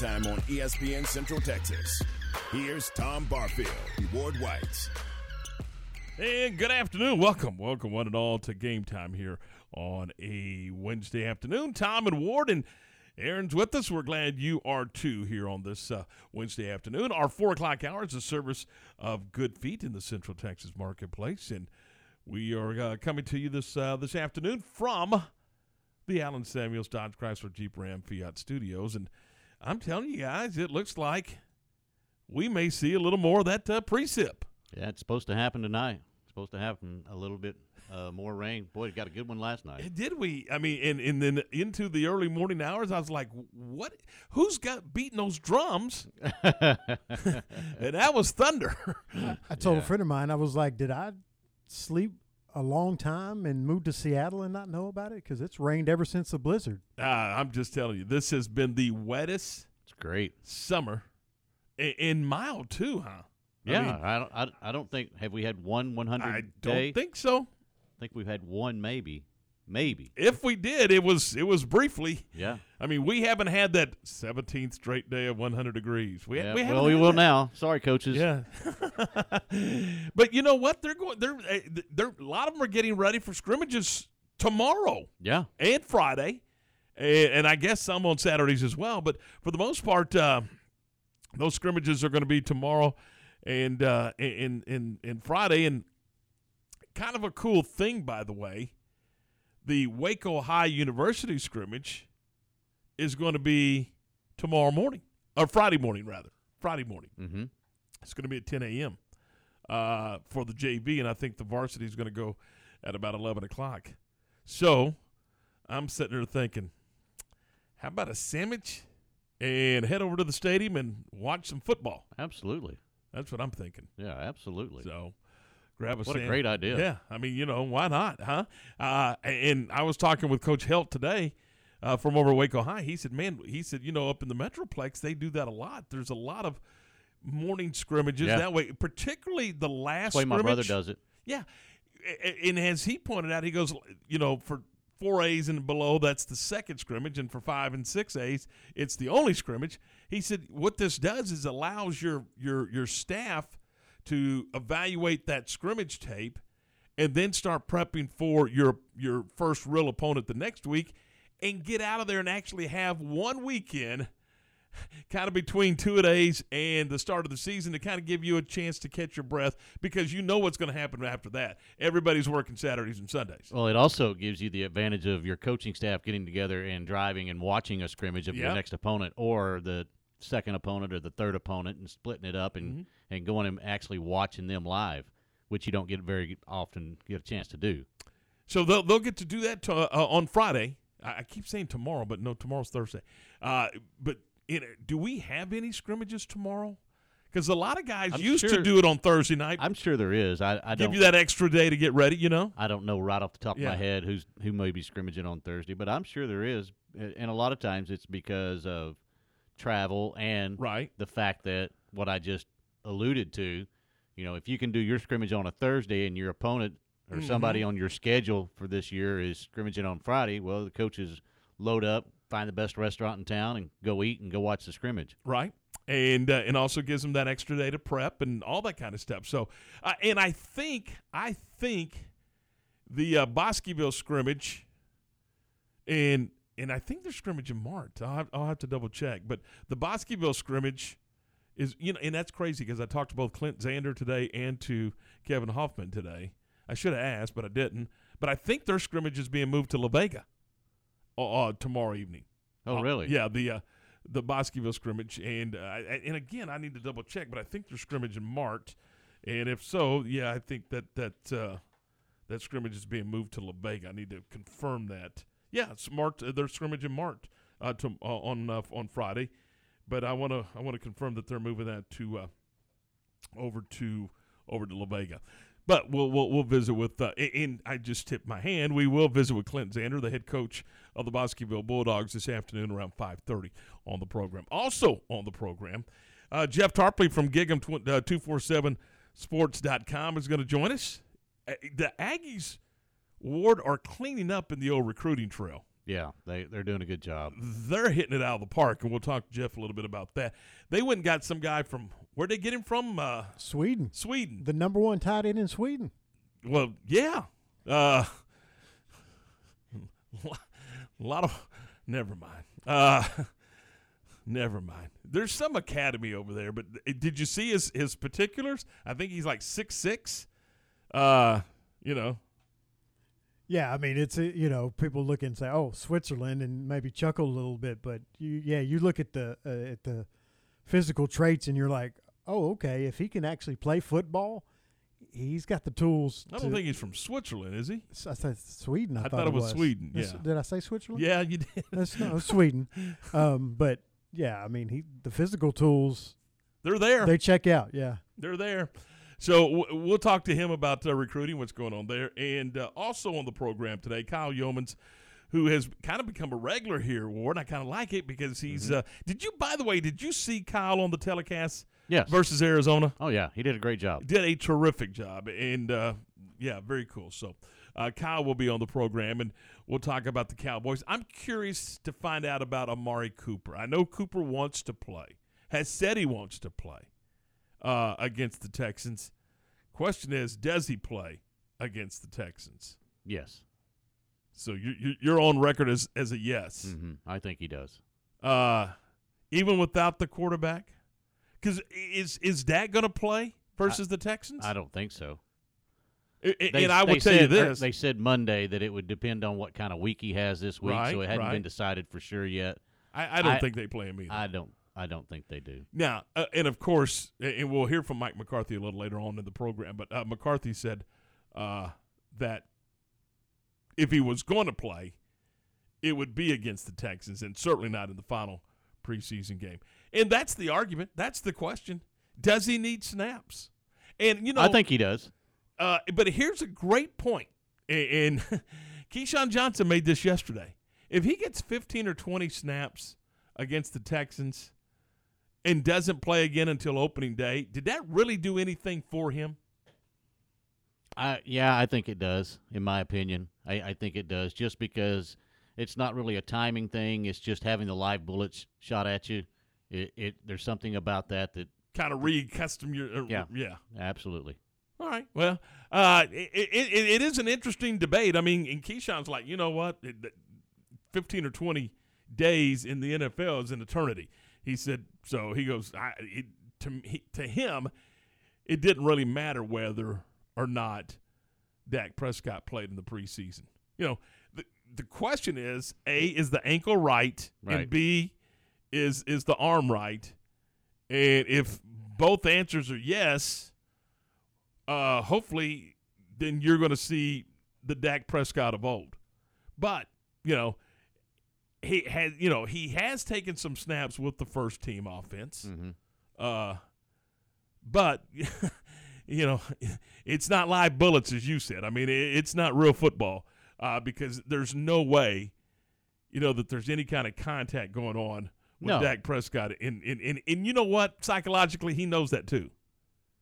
time on ESPN Central Texas. Here's Tom Barfield and Ward White. And good afternoon. Welcome one and all to Game Time here on a Wednesday afternoon. Tom and Ward, and Aaron's with us. We're glad you are too here on this Wednesday afternoon. Our 4 o'clock hour is a service of Good Feet in the Central Texas marketplace, and we are coming to you this afternoon from the Allen Samuels Dodge Chrysler Jeep Ram Fiat Studios. And I'm telling you guys, it looks like we may see a little more of that precip. Yeah, it's supposed to happen tonight. It's supposed to happen a little bit more rain. Boy, it got a good one last night. Did we? I mean, and then into the early morning hours, I was like, what? Who's got beating those drums? And that was thunder. I told a friend of mine, I was like, did I sleep a long time and moved to Seattle and not know about it? Because it's rained ever since the blizzard. I'm just telling you, this has been the wettest summer. And mild too, huh? Yeah, I don't think – have we had one 100-day? I don't think so. I think we've had one maybe. If we did, it was briefly. Yeah. I mean, we haven't had that 17th straight day of 100 degrees. We will now. Sorry, coaches. Yeah. But you know what? A lot of them are getting ready for scrimmages tomorrow. Yeah. And Friday. And I guess some on Saturdays as well. But for the most part, those scrimmages are going to be tomorrow and Friday. And kind of a cool thing, by the way, the Waco High University scrimmage is going to be tomorrow morning, or Friday morning, rather. Friday morning. Mm-hmm. It's going to be at 10 a.m. For the JV, and I think the varsity is going to go at about 11 o'clock. So I'm sitting there thinking, how about a sandwich and head over to the stadium and watch some football? Absolutely. That's what I'm thinking. Yeah, absolutely. So grab a sandwich. What a great idea. Yeah. I mean, you know, why not, huh? And I was talking with Coach Hilt today from over at Waco High. He said, you know, up in the Metroplex, they do that a lot. There's a lot of morning scrimmages that way, particularly the last scrimmage. That's the way my brother does it. Yeah. And as he pointed out, he goes, you know, for 4As and below, that's the second scrimmage, and for 5 and 6As, it's the only scrimmage. He said what this does is allows your staff to evaluate that scrimmage tape and then start prepping for your first real opponent the next week and get out of there and actually have one weekend kind of between 2As and the start of the season to kind of give you a chance to catch your breath, because you know what's going to happen after that. Everybody's working Saturdays and Sundays. Well, it also gives you the advantage of your coaching staff getting together and driving and watching a scrimmage of your next opponent or the second opponent or the third opponent and splitting it up and going and actually watching them live, which you don't get a chance to do. So they'll get to do that on Friday. I keep saying tomorrow, but no, tomorrow's Thursday. But do we have any scrimmages tomorrow? Because a lot of guys used to do it on Thursday night. I'm sure there is. I give you that extra day to get ready, you know? I don't know right off the top of my head who may be scrimmaging on Thursday, but I'm sure there is. And a lot of times it's because of travel and the fact that what I just alluded to, you know, if you can do your scrimmage on a Thursday and your opponent or somebody on your schedule for this year is scrimmaging on Friday, well, the coaches load up, find the best restaurant in town and go eat and go watch the scrimmage. Right. And also gives them that extra day to prep and all that kind of stuff. So, and I think the Bosqueville scrimmage, and I think they're scrimmaging Mart. I'll have to double check. But the Bosqueville scrimmage is, you know, and that's crazy because I talked to both Clint Zander today and to Kevin Hoffman today. I should have asked, but I didn't. But I think their scrimmage is being moved to La Vega tomorrow evening. Oh, really? Yeah, the Bosqueville scrimmage. And again, I need to double check, but I think they're scrimmaging Mart. And if so, yeah, I think that scrimmage is being moved to La Vega. I need to confirm that. Yeah, it's Mart. They're scrimmaging Mart on Friday. But I want to confirm that they're moving that to over to La Vega. But we'll visit with and I just tipped my hand. We will visit with Clint Zander, the head coach of the Bosqueville Bulldogs, this afternoon around 5:30 on the program. Also on the program, Jeff Tarpley from Gigem247Sports.com is going to join us. The Aggies, Ward, are cleaning up in the old recruiting trail. Yeah, they're doing a good job. They're hitting it out of the park, and we'll talk to Jeff a little bit about that. They went and got some guy from – where'd they get him from? Sweden. Sweden. The number one tight end in Sweden. Well, yeah. A lot of – never mind. Never mind. There's some academy over there, but did you see his particulars? I think he's like 6'6". You know. Yeah, I mean, it's, you know, people look and say, oh, Switzerland, and maybe chuckle a little bit. But, you look at the physical traits and you're like, oh, okay, if he can actually play football, he's got the tools. I don't think he's from Switzerland, is he? I said Sweden, I thought it was. Sweden, yeah. Did I say Switzerland? Yeah, you did. No, Sweden. But, yeah, I mean, the physical tools. They're there. They check out, yeah. They're there. So we'll talk to him about recruiting, what's going on there. And also on the program today, Kyle Yeomans, who has kind of become a regular here, Ward. I kind of like it because he's did you see Kyle on the telecast? Yes. Versus Arizona? Oh, yeah. He did a great job. Did a terrific job. And, yeah, very cool. So Kyle will be on the program, and we'll talk about the Cowboys. I'm curious to find out about Amari Cooper. I know Cooper wants to play, has said he wants to play. Against the Texans. Question is, does he play against the Texans? Yes. So you're on record as a yes. Mm-hmm. I think he does. Even without the quarterback? Because is Dak going to play versus the Texans? I don't think so. And I will tell you this. They said Monday that it would depend on what kind of week he has this week, so it hadn't been decided for sure yet. I don't think they play him either. I don't think they do. Now, and of course, and we'll hear from Mike McCarthy a little later on in the program, but McCarthy said that if he was going to play, it would be against the Texans and certainly not in the final preseason game. And that's the argument. That's the question. Does he need snaps? And, you know, I think he does. But here's a great point. And Keyshawn Johnson made this yesterday. If he gets 15 or 20 snaps against the Texans, and doesn't play again until opening day, did that really do anything for him? Yeah, I think it does, in my opinion. I think it does, just because it's not really a timing thing. It's just having the live bullets shot at you. There's something about that kind of re-custom your yeah, absolutely. All right, well, it is an interesting debate. I mean, and Keyshawn's like, you know what, 15 or 20 days in the NFL is an eternity. He said, so he goes, to him, it didn't really matter whether or not Dak Prescott played in the preseason. You know, the question is, A, is the ankle right? And B, is the arm right? And if both answers are yes, hopefully then you're going to see the Dak Prescott of old. But, you know, He has taken some snaps with the first team offense, but you know, it's not live bullets, as you said. I mean, it's not real football because there's no way, you know, that there's any kind of contact going on with Dak Prescott. And you know what? Psychologically, he knows that too.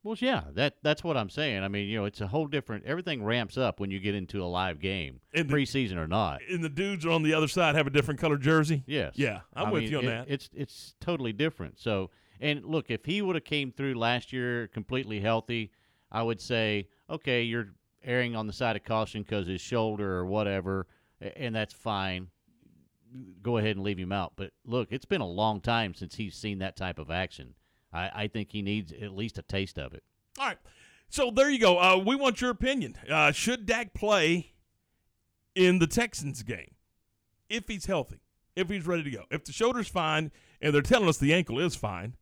Well, yeah, that's what I'm saying. I mean, you know, it's a whole different – everything ramps up when you get into a live game, preseason or not. And the dudes are on the other side have a different color jersey? Yes. Yeah, I'm with you on that. It's totally different. So, and look, if he would have came through last year completely healthy, I would say, okay, you're erring on the side of caution because his shoulder or whatever, and that's fine. Go ahead and leave him out. But, look, it's been a long time since he's seen that type of action. I think he needs at least a taste of it. All right. So there you go. We want your opinion. Should Dak play in the Texans game if he's healthy, if he's ready to go? If the shoulder's fine and they're telling us the ankle is fine,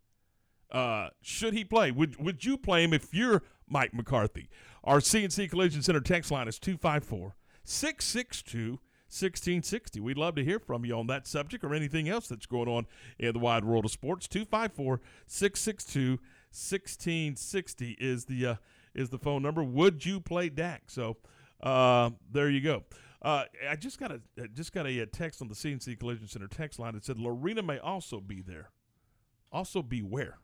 should he play? Would you play him if you're Mike McCarthy? Our C&C Collision Center text line is 254-662-1660. We'd love to hear from you on that subject or anything else that's going on in the wide world of sports. 254-662-1660 is the phone number. Would you play Dak? So there you go. I just got a text on the C&C Collision Center text line that said Lorena may also be there. Also be where?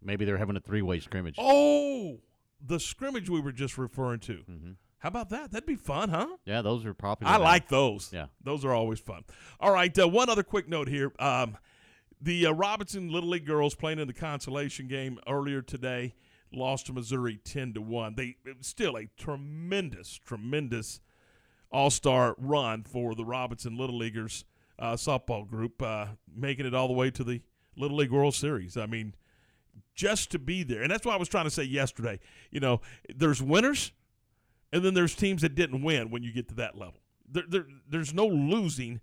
Maybe they're having a three-way scrimmage. Oh, the scrimmage we were just referring to. Mm-hmm. How about that? That'd be fun, huh? Yeah, those are popular. I like those. Yeah. Those are always fun. All right, one other quick note here. The Robinson Little League girls playing in the consolation game earlier today lost to Missouri 10-1. It was still a tremendous, tremendous all-star run for the Robinson Little Leaguers softball group, making it all the way to the Little League World Series. I mean, just to be there. And that's what I was trying to say yesterday. You know, there's winners, and then there's teams that didn't win when you get to that level. There's no losing.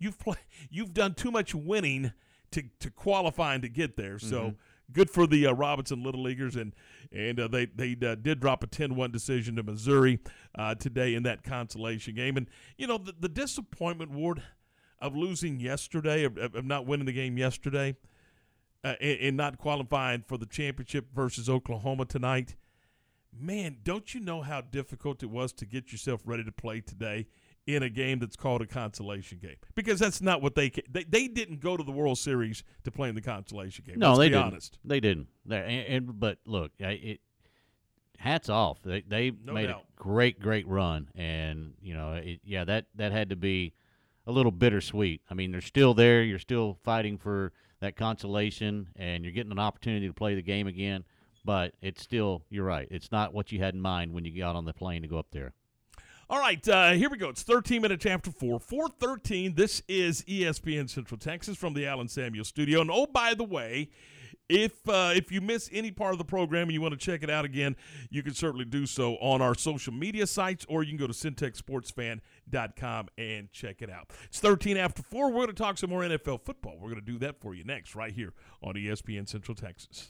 You've done too much winning to qualify and to get there. So good for the Robinson Little Leaguers, and they did drop a 10-1 decision to Missouri today in that consolation game. And, you know, the disappointment, Ward, of losing yesterday, of not winning the game yesterday, and not qualifying for the championship versus Oklahoma tonight, man, don't you know how difficult it was to get yourself ready to play today in a game that's called a consolation game? Because that's not what they didn't go to the World Series to play in the consolation game. No, let's be honest. They didn't. But look, hats off. They made a great run, and you know, that had to be a little bittersweet. I mean, they're still there. You're still fighting for that consolation, and you're getting an opportunity to play the game again. But it's still, you're right, it's not what you had in mind when you got on the plane to go up there. All right, here we go. It's 13 minutes after 4. 4:13, this is ESPN Central Texas from the Allen Samuels studio. And, oh, by the way, if you miss any part of the program and you want to check it out again, you can certainly do so on our social media sites, or you can go to syntechsportsfan.com and check it out. It's 13 after 4. We're going to talk some more NFL football. We're going to do that for you next right here on ESPN Central Texas.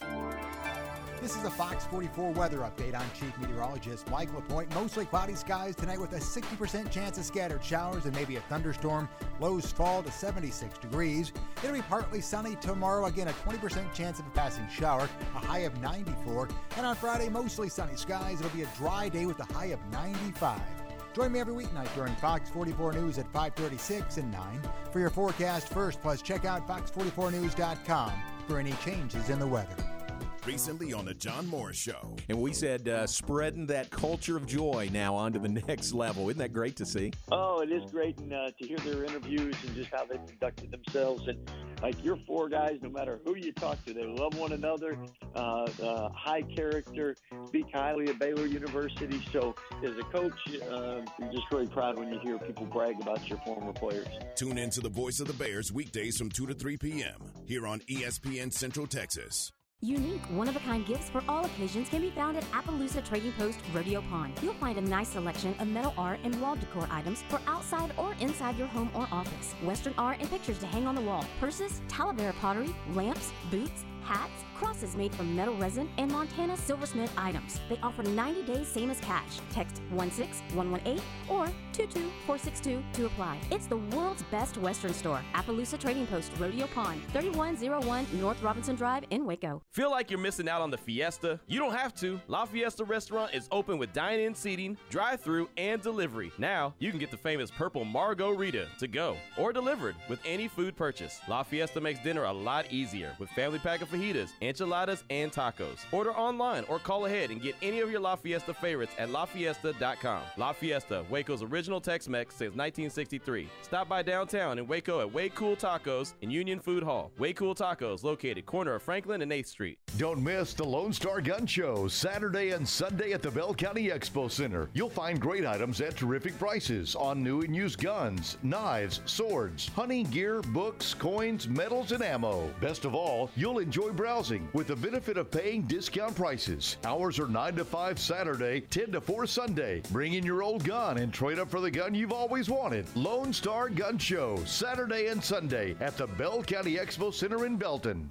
This is a Fox 44 weather update. I'm Chief Meteorologist Mike LaPointe. Mostly cloudy skies tonight with a 60% chance of scattered showers and maybe a thunderstorm. Lows fall to 76 degrees. It'll be partly sunny tomorrow. Again, a 20% chance of a passing shower, a high of 94. And on Friday, mostly sunny skies. It'll be a dry day with a high of 95. Join me every weeknight during Fox 44 News at 5:36 and 9 for your forecast first. Plus, check out fox44news.com for any changes in the weather. Recently on the John Moore Show. And we said spreading that culture of joy now onto the next level. Isn't that great to see? Oh, it is great, and to hear their interviews and just how they've conducted themselves. And like your four guys, no matter who you talk to, they love one another, high character, speak highly of Baylor University. So as a coach, you're just really proud when you hear people brag about your former players. Tune in to the Voice of the Bears weekdays from 2 to 3 p.m. here on ESPN Central Texas. Unique, one-of-a-kind gifts for all occasions can be found at Appaloosa Trading Post Rodeo Pond. You'll find a nice selection of metal art and wall decor items for outside or inside your home or office. Western art and pictures to hang on the wall. Purses, Talavera pottery, lamps, boots, hats, crosses made from metal resin, and Montana silversmith items. They offer 90 days same as cash. Text 16118 or 22462 to apply. It's the world's best Western store. Appaloosa Trading Post, Rodeo Pond, 3101 North Robinson Drive in Waco. Feel like you're missing out on the fiesta? You don't have to. La Fiesta Restaurant is open with dine-in seating, drive-through, and delivery. Now, you can get the famous purple margarita to go or delivered with any food purchase. La Fiesta makes dinner a lot easier with family pack of fajitas, enchiladas, and tacos. Order online or call ahead and get any of your La Fiesta favorites at LaFiesta.com. La Fiesta, Waco's original Tex-Mex since 1963. Stop by downtown in Waco at Way Cool Tacos and Union Food Hall. Way Cool Tacos, located corner of Franklin and 8th Street. Don't miss the Lone Star Gun Show, Saturday and Sunday at the Bell County Expo Center. You'll find great items at terrific prices on new and used guns, knives, swords, hunting gear, books, coins, medals, and ammo. Best of all, you'll enjoy browsing with the benefit of paying discount prices. Hours are 9 to 5 Saturday, 10 to 4 Sunday. Bring in your old gun and trade up for the gun you've always wanted. Lone Star Gun Show, Saturday and Sunday at the Bell County Expo Center in Belton.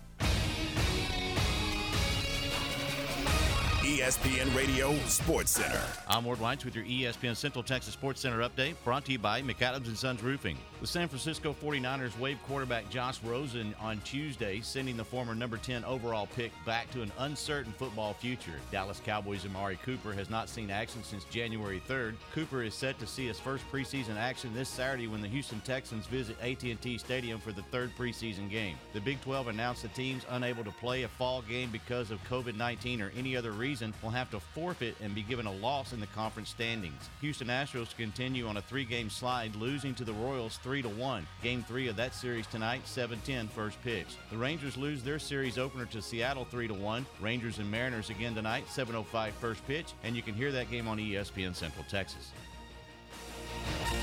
ESPN Radio Sports Center. I'm Ward Weitz with your ESPN Central Texas Sports Center update, brought to you by McAdams & Sons Roofing. The San Francisco 49ers waived quarterback Josh Rosen on Tuesday, sending the former number 10 overall pick back to an uncertain football future. Dallas Cowboys' Amari Cooper has not seen action since January 3rd. Cooper is set to see his first preseason action this Saturday when the Houston Texans visit AT&T Stadium for the third preseason game. The Big 12 announced the teams unable to play a fall game because of COVID-19 or any other reason will have to forfeit and be given a loss in the conference standings. Houston Astros continue on a three-game slide, losing to the Royals 3-1. Game 3 of that series tonight, 7-10 first pitch. The Rangers lose their series opener to Seattle 3-1. Rangers and Mariners again tonight, 7:05 first pitch, and you can hear that game on ESPN Central Texas.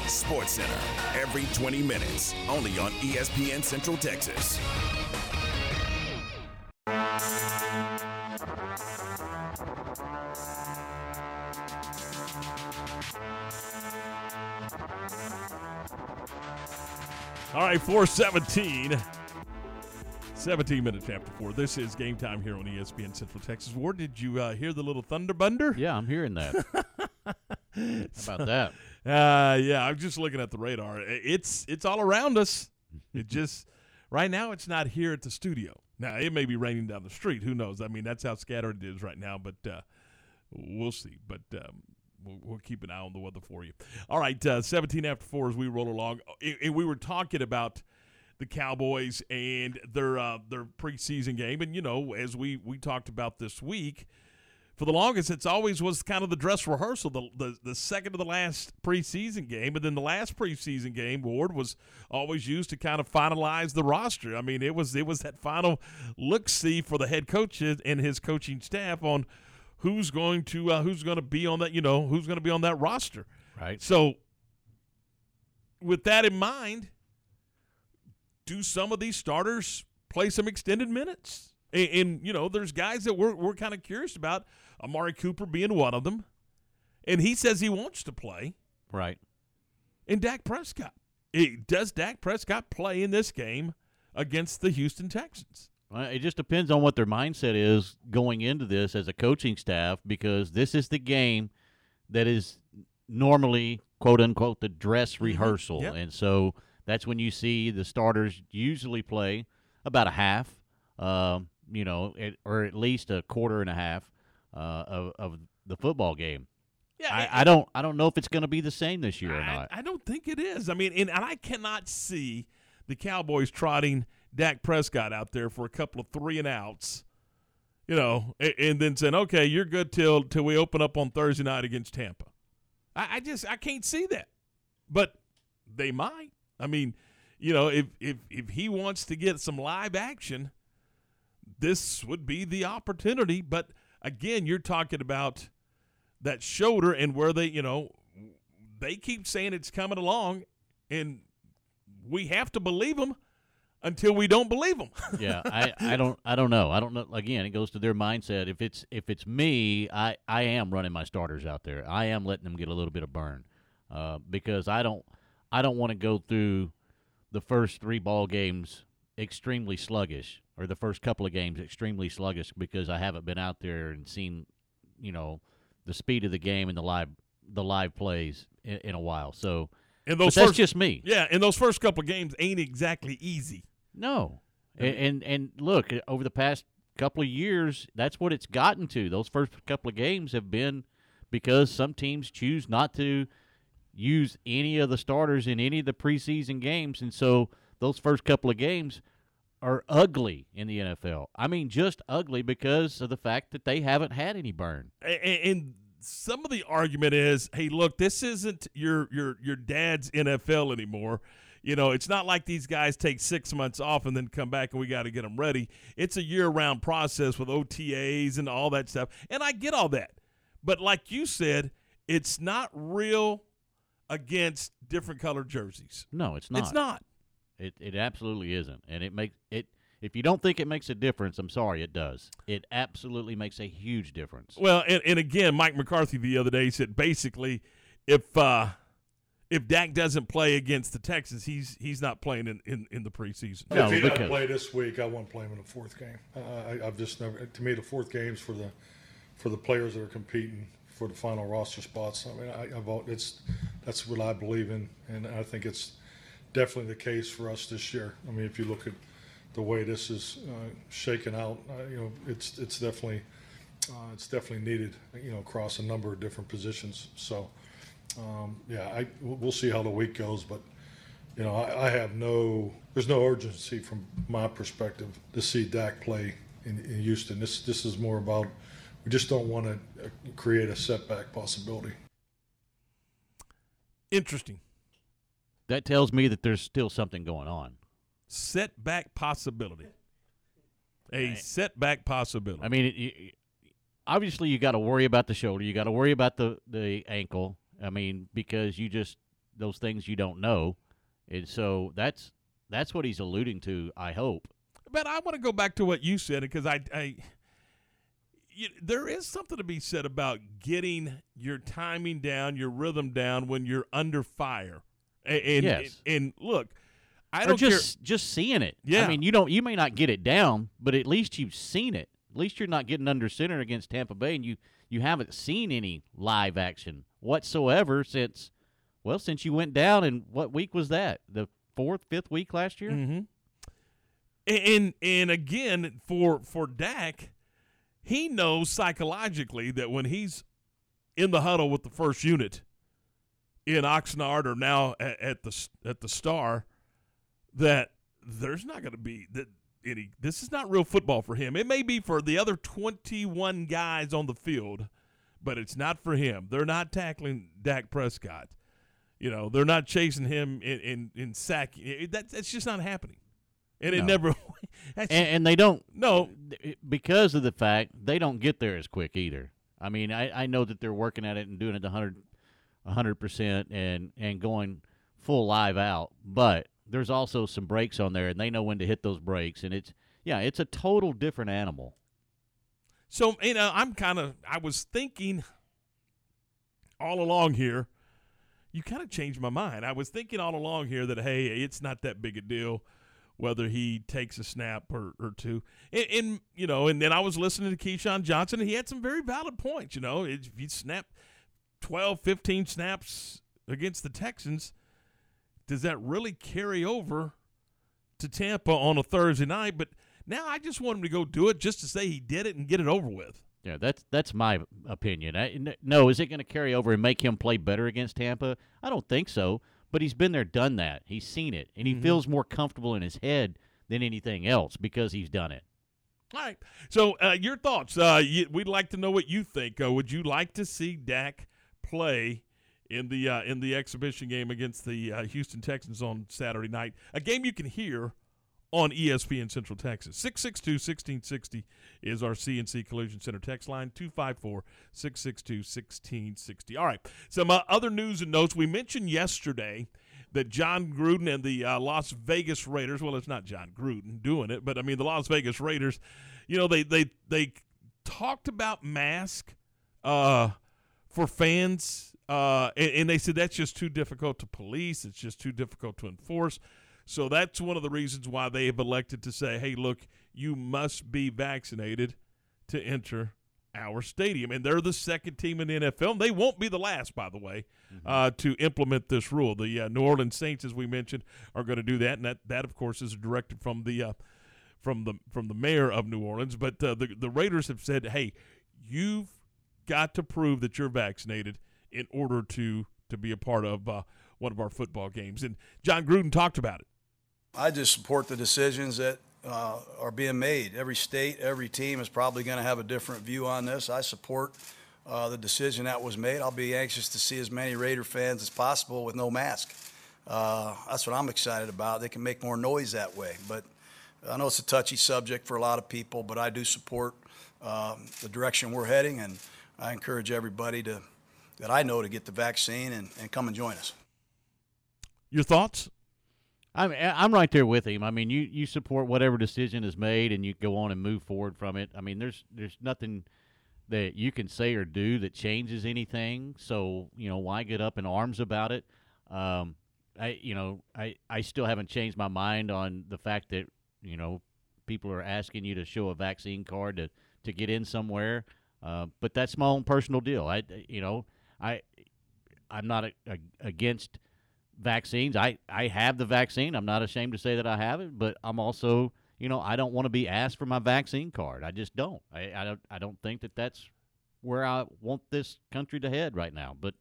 Sports Center, every 20 minutes, only on ESPN Central Texas. All right, 4:17, 17 minutes after 4. This is game time here on ESPN Central Texas. Ward, did you hear the little thunder bunder? Yeah, I'm hearing that. How about that? Yeah, I'm just looking at the radar. It's all around us. It just right now it's not here at the studio. Now, it may be raining down the street. Who knows? I mean, that's how scattered it is right now, but we'll see. But we'll keep an eye on the weather for you. All right, 17 after 4 as we roll along. And we were talking about the Cowboys and their preseason game. And, you know, as we talked about this week, for the longest, it's always was kind of the dress rehearsal, the second to the last preseason game. And then the last preseason game, Ward, was always used to kind of finalize the roster. I mean, it was that final look-see for the head coach and his coaching staff on who's going to be on that, you know, who's going to be on that roster. Right. So with that in mind, do some of these starters play some extended minutes? And you know, there's guys that we're kind of curious about, Amari Cooper being one of them. And he says he wants to play. Right. And Dak Prescott. Does Dak Prescott play in this game against the Houston Texans? Well, it just depends on what their mindset is going into this as a coaching staff, because this is the game that is normally, quote unquote, the dress rehearsal. Yep. And so that's when you see the starters usually play about a half, you know, or at least a quarter and a half of the football game. Yeah, I don't know if it's going to be the same this year or not. I don't think it is. I mean, and I cannot see the Cowboys trotting Dak Prescott out there for a couple of 3-and-outs, you know, and then saying, okay, you're good till we open up on Thursday night against Tampa. I can't see that. But they might. I mean, you know, if he wants to get some live action, this would be the opportunity. But, again, you're talking about that shoulder and where they, you know, they keep saying it's coming along, and we have to believe them until we don't believe them. Yeah, I don't know. I don't know. Again, it goes to their mindset. If it's me, I am running my starters out there. I am letting them get a little bit of burn because I don't want to go through the first three ball games extremely sluggish, or the first couple of games extremely sluggish, because I haven't been out there and seen, you know, the speed of the game and the live plays in a while. So that's just me. Yeah, and those first couple of games ain't exactly easy. No. And look, over the past couple of years, that's what it's gotten to. Those first couple of games have been because some teams choose not to use any of the starters in any of the preseason games, and so those first couple of games are ugly in the NFL. I mean, just ugly because of the fact that they haven't had any burn. And some of the argument is, hey, look, this isn't your dad's NFL anymore. You know, it's not like these guys take 6 months off and then come back and we got to get them ready. It's a year-round process with OTAs and all that stuff. And I get all that. But like you said, it's not real against different colored jerseys. No, it's not. It's not. It absolutely isn't, and it makes it. If you don't think it makes a difference, I'm sorry, it does. It absolutely makes a huge difference. Well, and again, Mike McCarthy the other day said basically, if Dak doesn't play against the Texans, he's not playing in the preseason. No, if he doesn't play this week, I won't play him in the fourth game. I've just never. To me, the fourth game's for the for the players that are competing for the final roster spots. I mean, that's what I believe in, and I think it's definitely the case for us this year. I mean, if you look at the way this is shaken out, it's definitely needed, you know, across a number of different positions. So, we'll see how the week goes, but you know, there's no urgency from my perspective to see Dak play in Houston. This is more about, we just don't want to create a setback possibility. Interesting. That tells me that there's still something going on. Setback possibility. A setback possibility. I mean, obviously you got to worry about the shoulder. You got to worry about the ankle. I mean, because those things you don't know. And so that's what he's alluding to, I hope. But I want to go back to what you said, because there is something to be said about getting your timing down, your rhythm down when you're under fire. And look, I don't care. Just seeing it. Yeah. I mean, you may not get it down, but at least you've seen it. At least you're not getting under center against Tampa Bay, and you haven't seen any live action whatsoever since you went down. And what week was that? The fifth week last year? Mm-hmm. And again, for Dak, he knows psychologically that when he's in the huddle with the first unit in Oxnard or now at the Star, that there's not going to be this is not real football for him. It may be for the other 21 guys on the field, but it's not for him. They're not tackling Dak Prescott. You know, they're not chasing him in sack. That's just not happening. And no. It never – and they don't – no. Because of the fact they don't get there as quick either. I mean, I know that they're working at it and doing it 100% and going full live out, but there's also some breaks on there, and they know when to hit those breaks. And it's a total different animal. So, you know, I was thinking all along here. You kind of changed my mind. I was thinking all along here that, hey, it's not that big a deal whether he takes a snap or two. And, you know, and then I was listening to Keyshawn Johnson, and he had some very valid points. You know, if you snap 12, 15 snaps against the Texans, does that really carry over to Tampa on a Thursday night? But now I just want him to go do it just to say he did it and get it over with. Yeah, that's my opinion. Is it going to carry over and make him play better against Tampa? I don't think so. But he's been there, done that. He's seen it, and he feels more comfortable in his head than anything else because he's done it. All right. So your thoughts. We'd like to know what you think. Would you like to see Dak play in the exhibition game against the Houston Texans on Saturday night? A game you can hear on ESPN Central Texas. 662-1660 is our CNC Collision Center text line, 254-662-1660. All right, some other news and notes. We mentioned yesterday that Jon Gruden and the Las Vegas Raiders, well, it's not Jon Gruden doing it, but, I mean, the Las Vegas Raiders, you know, they talked about masks for fans, and they said that's just too difficult to police. It's just too difficult to enforce. So that's one of the reasons why they have elected to say, hey, look, you must be vaccinated to enter our stadium. And they're the second team in the NFL. And they won't be the last, by the way, to implement this rule. The New Orleans Saints, as we mentioned, are going to do that. And that, of course, is directed from the mayor of New Orleans. But the Raiders have said, hey, you've got to prove that you're vaccinated in order to be a part of one of our football games. And Jon Gruden talked about it. I just support the decisions that are being made. Every state, every team is probably going to have a different view on this. I support the decision that was made. I'll be anxious to see as many Raider fans as possible with no mask. That's what I'm excited about. They can make more noise that way. But I know it's a touchy subject for a lot of people, but I do support the direction we're heading, and I encourage everybody to get the vaccine and come and join us. Your thoughts? I'm right there with him. I mean, you support whatever decision is made, and you go on and move forward from it. I mean, there's nothing that you can say or do that changes anything. So, you know, why get up in arms about it? I still haven't changed my mind on the fact that, you know, people are asking you to show a vaccine card to get in somewhere. But that's my own personal deal. I'm not against vaccines. I have the vaccine. I'm not ashamed to say that I have it, but I'm also, I don't want to be asked for my vaccine card. I just don't. I don't think that that's where I want this country to head right now. But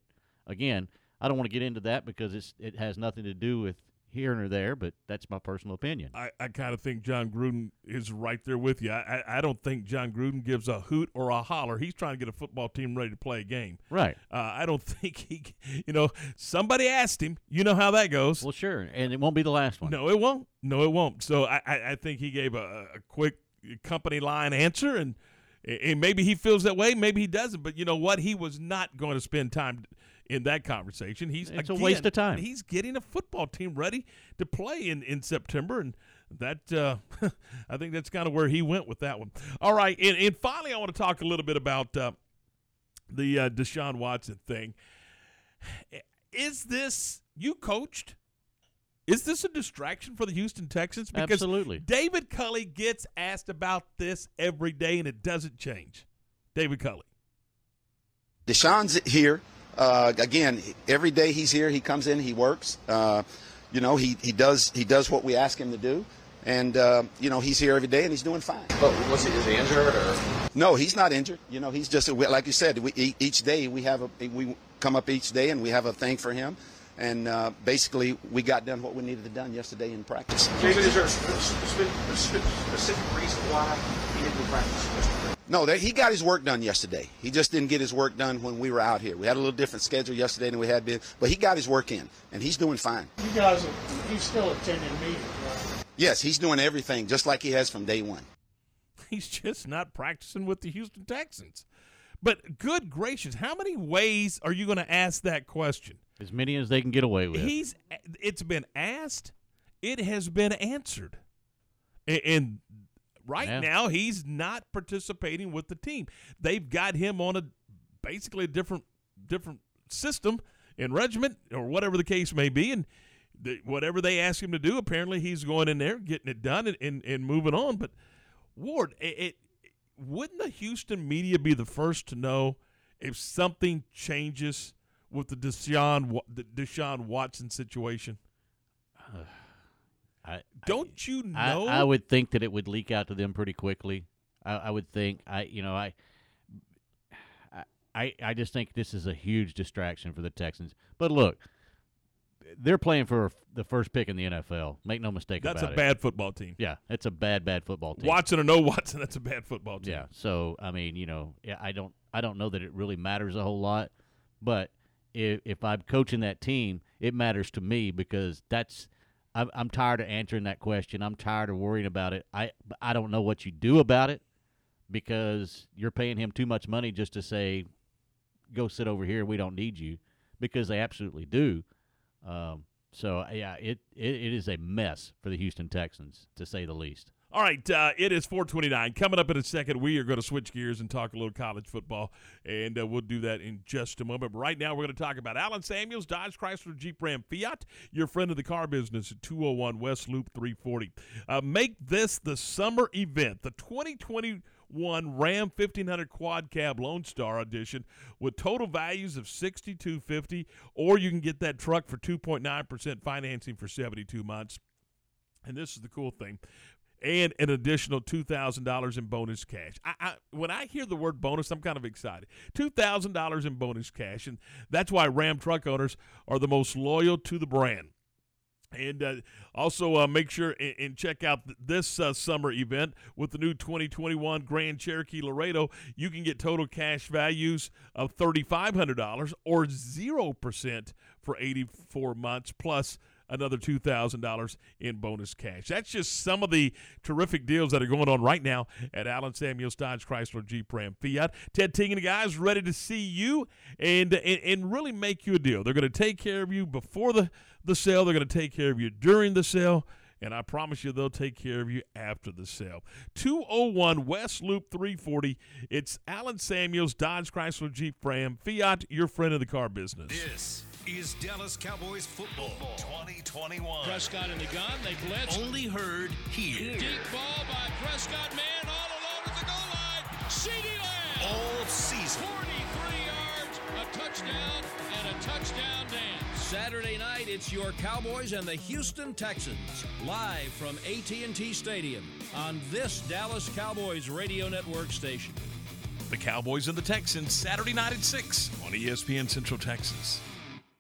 again, I don't want to get into that because it has nothing to do with here and there, but that's my personal opinion. I kind of think Jon Gruden is right there with you. I don't think Jon Gruden gives a hoot or a holler. He's trying to get a football team ready to play a game. Right. I don't think somebody asked him. You know how that goes. Well, sure, and it won't be the last one. No, it won't. So I think he gave a quick company line answer, and maybe he feels that way, maybe he doesn't. But you know what? He was not going to spend time in that conversation. It's a waste of time. He's getting a football team ready to play in September, and that I think that's kind of where he went with that one. All right, and finally I want to talk a little bit about the Deshaun Watson thing. Is this – you coached? Is this a distraction for the Houston Texans? Because absolutely. David Culley gets asked about this every day, and it doesn't change. David Culley. Deshaun's here. Again, every day he's here, he comes in, he works. He does what we ask him to do. And, he's here every day, and he's doing fine. But is he injured? Or? No, he's not injured. He's just, like you said, each day we come up each day and we have a thing for him. And basically, we got done what we needed to done yesterday in practice. David, is there a specific reason why he didn't practice yesterday? No, he got his work done yesterday. He just didn't get his work done when we were out here. We had a little different schedule yesterday than we had been, but he got his work in, and he's doing fine. He's still attending meetings, right? Yes, he's doing everything just like he has from day one. He's just not practicing with the Houston Texans. But good gracious, how many ways are you going to ask that question? As many as they can get away with. It's been asked. It has been answered. And right now he's not participating with the team. They've got him on basically a different system and regiment or whatever the case may be. And whatever they ask him to do, apparently he's going in there, getting it done, and moving on. But, Ward, wouldn't the Houston media be the first to know if something changes with the Deshaun Watson situation? Don't you know? I would think that it would leak out to them pretty quickly. I would think. I just think this is a huge distraction for the Texans. But look, they're playing for the first pick in the NFL. Make no mistake about it. That's a bad football team. Yeah, it's a bad football team. Watson or no Watson, that's a bad football team. Yeah. So I don't know that it really matters a whole lot, but. If I'm coaching that team, it matters to me because I'm tired of answering that question. I'm tired of worrying about it. I don't know what you do about it because you're paying him too much money just to say, go sit over here. We don't need you because they absolutely do. It is a mess for the Houston Texans, to say the least. All right, it is 4:29. Coming up in a second, we are going to switch gears and talk a little college football, and we'll do that in just a moment. But right now, we're going to talk about Allen Samuels, Dodge Chrysler Jeep Ram Fiat, your friend of the car business at 201 West Loop 340. Make this the summer event, the 2021 Ram 1500 Quad Cab Lone Star Edition with total values of $6,250, or you can get that truck for 2.9% financing for 72 months. And this is the cool thing. And an additional $2,000 in bonus cash. When I hear the word bonus, I'm kind of excited. $2,000 in bonus cash, and that's why Ram truck owners are the most loyal to the brand. And also make sure and check out this summer event with the new 2021 Grand Cherokee Laredo. You can get total cash values of $3,500 or 0% for 84 months plus another $2,000 in bonus cash. That's just some of the terrific deals that are going on right now at Allen Samuels Dodge Chrysler Jeep Ram Fiat. Ted Ting and the guys ready to see you and really make you a deal. They're going to take care of you before the sale. They're going to take care of you during the sale. And I promise you they'll take care of you after the sale. 201 West Loop 340. It's Allen Samuels Dodge Chrysler Jeep Ram Fiat, your friend of the car business. This is Dallas Cowboys football 2021. Prescott in the gun. They blitz. Only heard here. Deep ball by Prescott. Man all alone at the goal line. CD Lamb. All Saturday night, it's your Cowboys and the Houston Texans, live from AT&T Stadium on this Dallas Cowboys radio network station. The Cowboys and the Texans, Saturday night at 6 on ESPN Central Texas.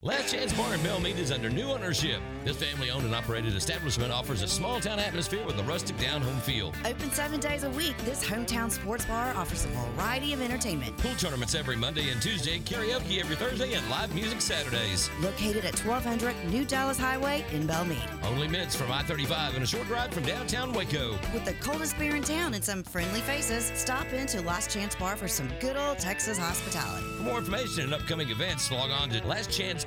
Last Chance Bar in Belle Meade is under new ownership. This family-owned and operated establishment offers a small-town atmosphere with a rustic down-home feel. Open 7 days a week, this hometown sports bar offers a variety of entertainment. Pool tournaments every Monday and Tuesday, karaoke every Thursday, and live music Saturdays. Located at 1200 New Dallas Highway in Belle Meade. Only minutes from I-35 and a short ride from downtown Waco. With the coldest beer in town and some friendly faces, stop into Last Chance Bar for some good old Texas hospitality. For more information and upcoming events, log on to Last Chance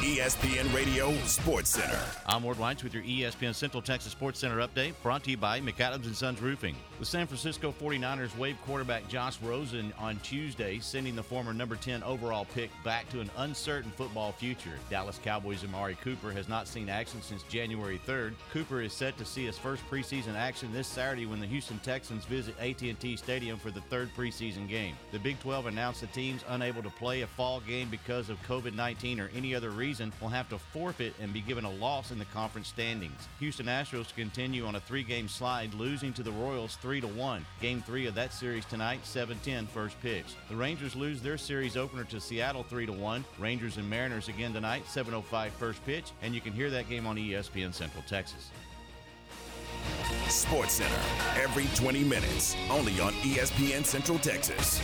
ESPN Radio Sports Center. I'm Ward Weitz with your ESPN Central Texas Sports Center update, brought to you by McAdams & Sons Roofing. The San Francisco 49ers waived quarterback Josh Rosen on Tuesday, sending the former number 10 overall pick back to an uncertain football future. Dallas Cowboys' Amari Cooper has not seen action since January 3rd. Cooper is set to see his first preseason action this Saturday when the Houston Texans visit AT&T Stadium for the third preseason game. The Big 12 announced the teams unable to play a fall game because of COVID-19 or any other reason will have to forfeit and be given a loss in the conference standings. Houston Astros continue on a three-game slide, losing to the Royals 3-1. Game 3 of that series tonight, 7:10 first pitch. The Rangers lose their series opener to Seattle 3-1. Rangers and Mariners again tonight, 7:05 first pitch, and you can hear that game on ESPN Central Texas. Sports Center, every 20 minutes, only on ESPN Central Texas.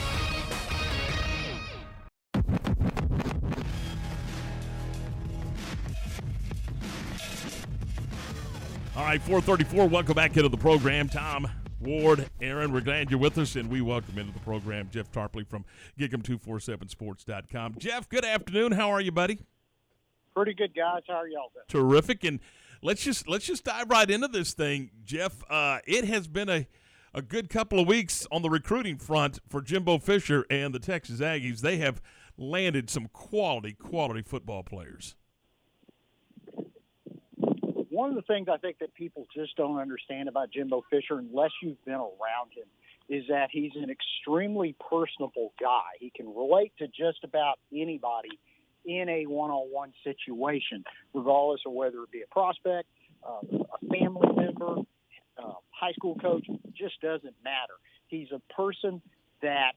All right, 4:34, welcome back into the program. Tom, Ward, Aaron, we're glad you're with us, and we welcome into the program Jeff Tarpley from Gigem247Sports.com. Jeff, good afternoon. How are you, buddy? Pretty good, guys. How are y'all doing? Terrific, and let's just dive right into this thing, Jeff. It has been a good couple of weeks on the recruiting front for Jimbo Fisher and the Texas Aggies. They have landed some quality football players. One of the things I think that people just don't understand about Jimbo Fisher, unless you've been around him, is that he's an extremely personable guy. He can relate to just about anybody in a one-on-one situation, regardless of whether it be a prospect, a family member, high school coach. It just doesn't matter. He's a person that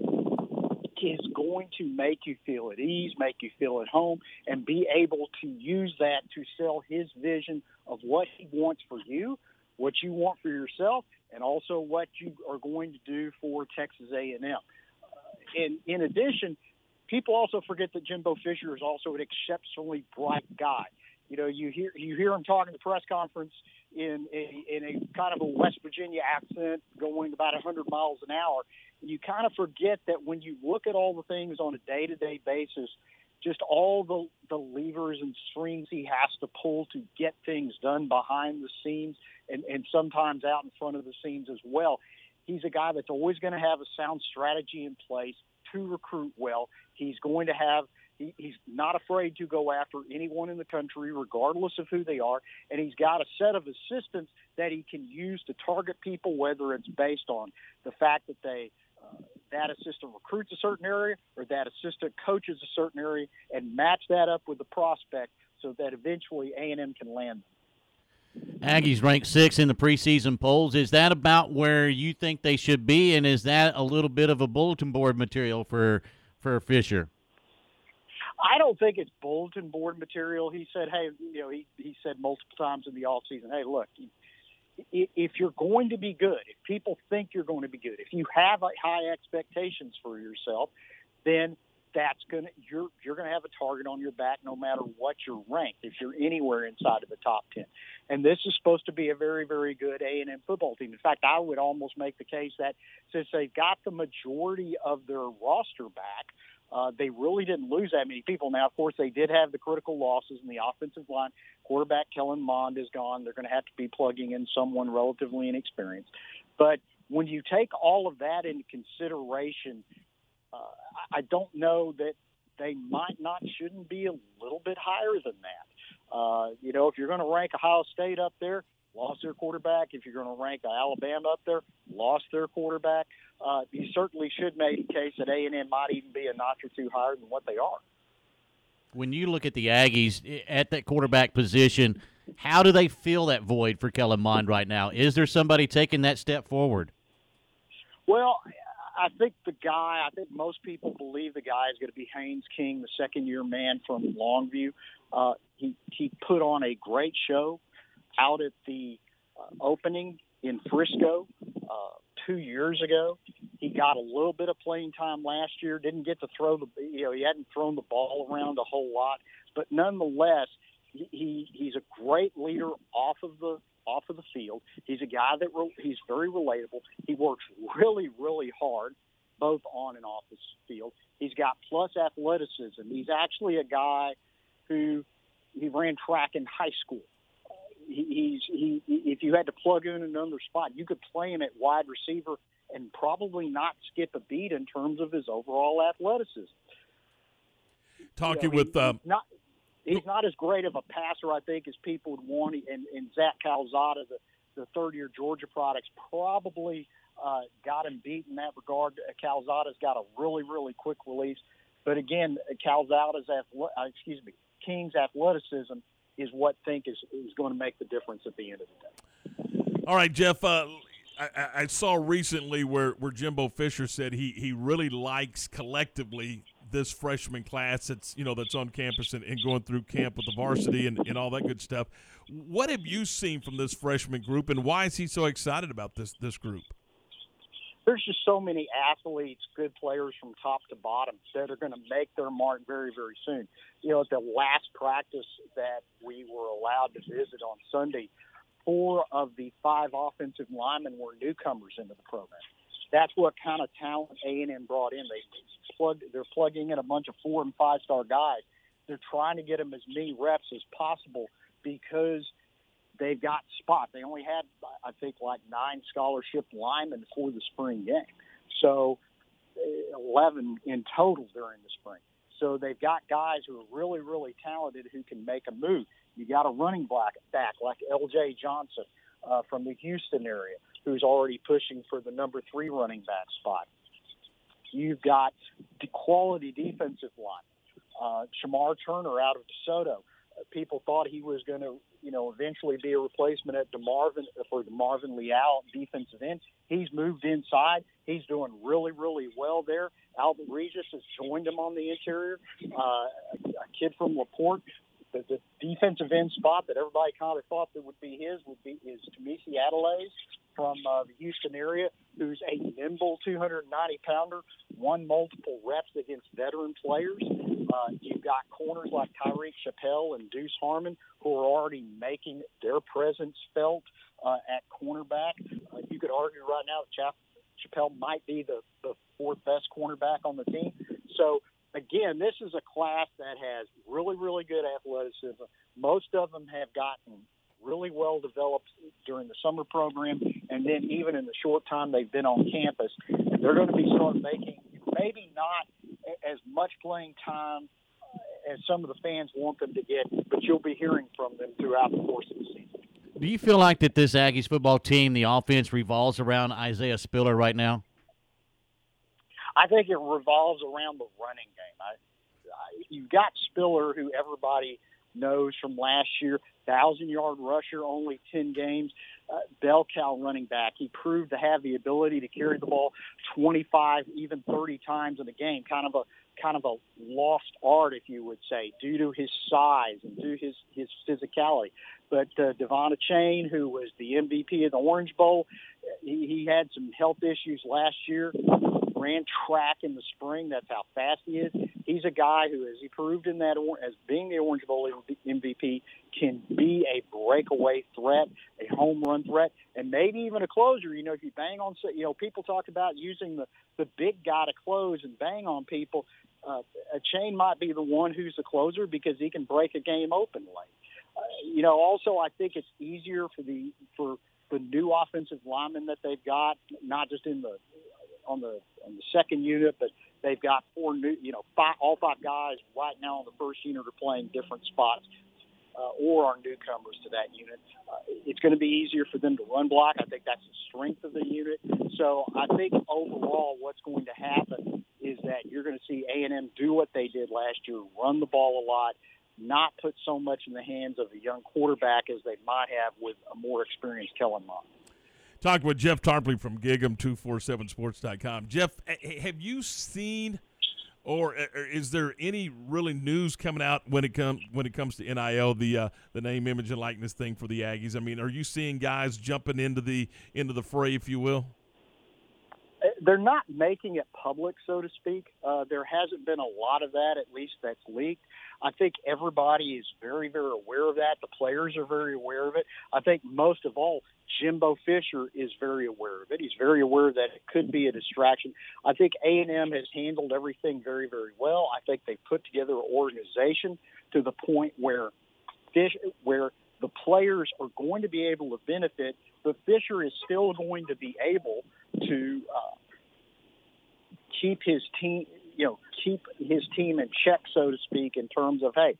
is going to make you feel at ease, make you feel at home, and be able to use that to sell his vision of what he wants for you, what you want for yourself, and also what you are going to do for Texas A&M. And in addition, people also forget that Jimbo Fisher is also an exceptionally bright guy. You know, you hear him talking at the press conference in a kind of a West Virginia accent going about 100 miles an hour. You kind of forget that when you look at all the things on a day-to-day basis, just all the levers and strings he has to pull to get things done behind the scenes and sometimes out in front of the scenes as well. He's a guy that's always going to have a sound strategy in place to recruit well. He's going to have he's not afraid to go after anyone in the country, regardless of who they are. And he's got a set of assistants that he can use to target people, whether it's based on the fact that they that assistant recruits a certain area or that assistant coaches a certain area, and match that up with the prospect so that eventually A&M can land them. Aggies ranked 6th in the preseason polls. Is that about where you think they should be, and is that a little bit of a bulletin board material for Fisher? I don't think it's bulletin board material. He said, hey, you know, he said multiple times in the offseason, hey, look, if you're going to be good, if people think you're going to be good, if you have high expectations for yourself, then that's gonna you're going to have a target on your back no matter what you're ranked, if you're anywhere inside of the top 10. And this is supposed to be a very, very good A&M football team. In fact, I would almost make the case that since they've got the majority of their roster back, they really didn't lose that many people. Now, of course, they did have the critical losses in the offensive line. Quarterback Kellen Mond is gone. They're going to have to be plugging in someone relatively inexperienced. But when you take all of that into consideration, I don't know that they shouldn't be a little bit higher than that. You know, if you're going to rank Ohio State up there, lost their quarterback. If you're going to rank Alabama up there, lost their quarterback. You certainly should make a case that A&M might even be a notch or two higher than what they are. When you look at the Aggies at that quarterback position, how do they fill that void for Kellen Mond right now? Is there somebody taking that step forward? Well, I think most people believe the guy is going to be Haynes King, the second-year man from Longview. He put on a great show out at the opening in Frisco 2 years ago. He got a little bit of playing time last year, didn't get to throw the, you know, he hadn't thrown the ball around a whole lot, but nonetheless, he's a great leader off of the field. He's a guy that he's very relatable. He works really, really hard, both on and off the field. He's got plus athleticism. He's actually a guy who he ran track in high school. If you had to plug in another spot, you could play him at wide receiver and probably not skip a beat in terms of his overall athleticism. He's not as great of a passer, I think, as people would want. And Zach Calzada, the third-year Georgia products, probably got him beat in that regard. Calzada's got a really, really quick release. But again, King's athleticism is what I think is going to make the difference at the end of the day. All right, Jeff, I saw recently where Jimbo Fisher said he really likes collectively this freshman class that's on campus and going through camp with the varsity and all that good stuff. What have you seen from this freshman group, and why is he so excited about this group? There's just so many athletes, good players from top to bottom that are going to make their mark very, very soon. You know, at the last practice that we were allowed to visit on Sunday, 4 of the 5 offensive linemen were newcomers into the program. That's what kind of talent A&M brought in. They're plugging in a bunch of 4- and 5-star guys. They're trying to get them as many reps as possible because – they've got spots. They only had, I think, like 9 scholarship linemen for the spring game. So 11 in total during the spring. So they've got guys who are really, really talented who can make a move. You got a running back like L.J. Johnson from the Houston area who's already pushing for the number 3 running back spot. You've got the quality defensive line. Shamar Turner out of DeSoto. People thought he was going to, you know, eventually be a replacement at DeMarvin for DeMarvin Leal, defensive end. He's moved inside. He's doing really, really well there. Albert Regis has joined him on the interior. A kid from LaPorte, the defensive end spot that everybody kind of thought that would be his is Tamisi Adelaide from the Houston area, who's a nimble 290-pounder, won multiple reps against veteran players. You've got corners like Tyreek Chappelle and Deuce Harmon who are already making their presence felt at cornerback. You could argue right now that Chappelle might be the 4th best cornerback on the team. So, again, this is a class that has really, really good athleticism. Most of them have gotten really well developed during the summer program, and then even in the short time they've been on campus, they're going to be sort of making maybe not as much playing time as some of the fans want them to get, but you'll be hearing from them throughout the course of the season. Do you feel like that this Aggies football team, the offense revolves around Isaiah Spiller right now? I think it revolves around the running game. You've got Spiller, who everybody knows from last year, 1,000-yard rusher, only 10 games, bell cow running back. He proved to have the ability to carry the ball 25, even 30 times in a game, kind of a lost art, if you would say, due to his size and due to his physicality. But Devonta Chain, who was the MVP of the Orange Bowl, he had some health issues last year. Ran track in the spring. That's how fast he is. He's a guy who, as he proved in that, as being the Orange Bowl MVP, can be a breakaway threat, a home run threat, and maybe even a closer. You know, if you bang on, you know, people talk about using the big guy to close and bang on people. A Chain might be the one who's the closer because he can break a game open late. You know, also I think it's easier for the new offensive linemen that they've got, not just in the second unit, but they've got all five guys right now on the first unit are playing different spots or are newcomers to that unit. It's going to be easier for them to run block. I think that's the strength of the unit. So I think overall what's going to happen is that you're going to see A&M do what they did last year, run the ball a lot, not put so much in the hands of a young quarterback as they might have with a more experienced Kellen Mond. Talked with Jeff Tarpley from Gigem247Sports.com. Jeff, have you seen, or is there any really news coming out when it comes to NIL, the name, image, and likeness thing for the Aggies? I mean, are you seeing guys jumping into the fray, if you will? They're not making it public, so to speak. There hasn't been a lot of that, at least that's leaked. I think everybody is very, very aware of that. The players are very aware of it. I think most of all, Jimbo Fisher is very aware of it. He's very aware that it could be a distraction. I think A&M has handled everything very, very well. I think they put together an organization to the point where the players are going to be able to benefit, but Fisher is still going to be able to keep his team in check, so to speak, in terms of, hey,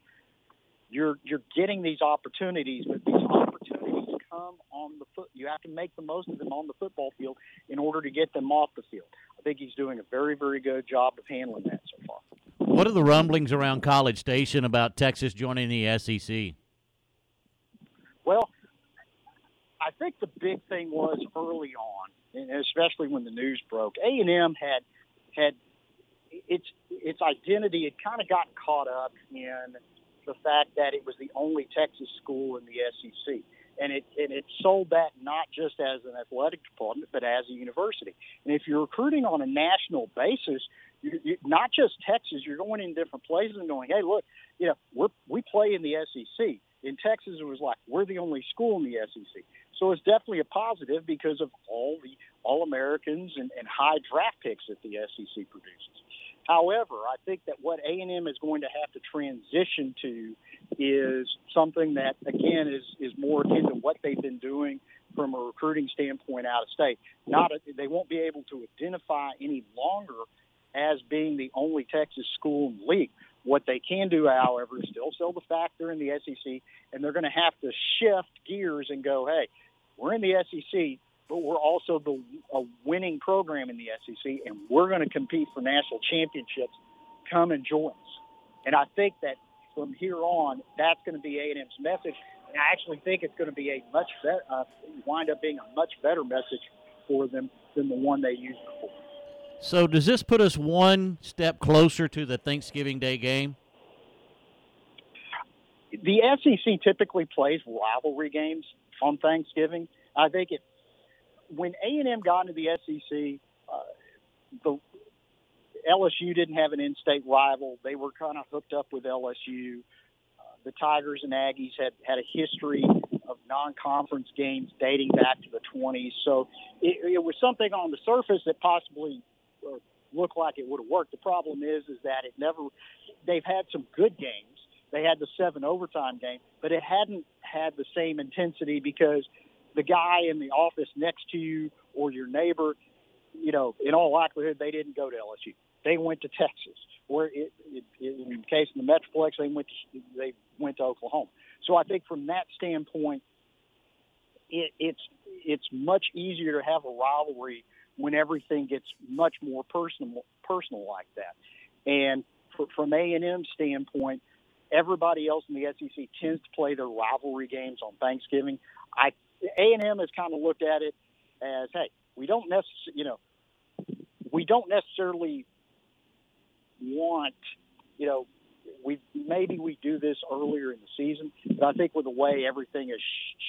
you're getting these opportunities, but these opportunities come on the foot. You have to make the most of them on the football field in order to get them off the field. I think he's doing a very, very good job of handling that so far. What are the rumblings around College Station about Texas joining the SEC? Well, I think the big thing was early on, and especially when the news broke, A&M had its identity had kind of gotten caught up in the fact that it was the only Texas school in the SEC, and it sold that not just as an athletic department, but as a university. And if you're recruiting on a national basis, you not just Texas, you're going in different places and going, hey, look, you know, we play in the SEC. In Texas, it was like, we're the only school in the SEC. So it's definitely a positive because of all the All-Americans and high draft picks that the SEC produces. However, I think that what A&M is going to have to transition to is something that, again, is more akin to what they've been doing from a recruiting standpoint out of state. They won't be able to identify any longer as being the only Texas school in the league. What they can do, however, is still sell the fact they're in the SEC, and they're going to have to shift gears and go, hey, we're in the SEC, but we're also a winning program in the SEC, and we're going to compete for national championships. Come and join us. And I think that from here on, that's going to be A&M's message, and I actually think it's going to be a much better, wind up being a much better message for them than the one they used before. So does this put us one step closer to the Thanksgiving Day game? The SEC typically plays rivalry games on Thanksgiving. I think when A&M got into the SEC, the LSU didn't have an in-state rival. They were kind of hooked up with LSU. The Tigers and Aggies had a history of non-conference games dating back to the 20s. So it was something on the surface that possibly – or look like it would have worked. The problem is that they've had some good games. They had the 7 overtime game, but it hadn't had the same intensity because the guy in the office next to you or your neighbor, you know, in all likelihood, they didn't go to LSU. They went to Texas, or in the case of the Metroplex, they went to Oklahoma. So I think from that standpoint, it's much easier to have a rivalry when everything gets much more personal like that. And from A&M standpoint, everybody else in the SEC tends to play their rivalry games on Thanksgiving. A&M has kind of looked at it as, hey, we don't necessarily want, you know, maybe we do this earlier in the season, but I think with the way everything is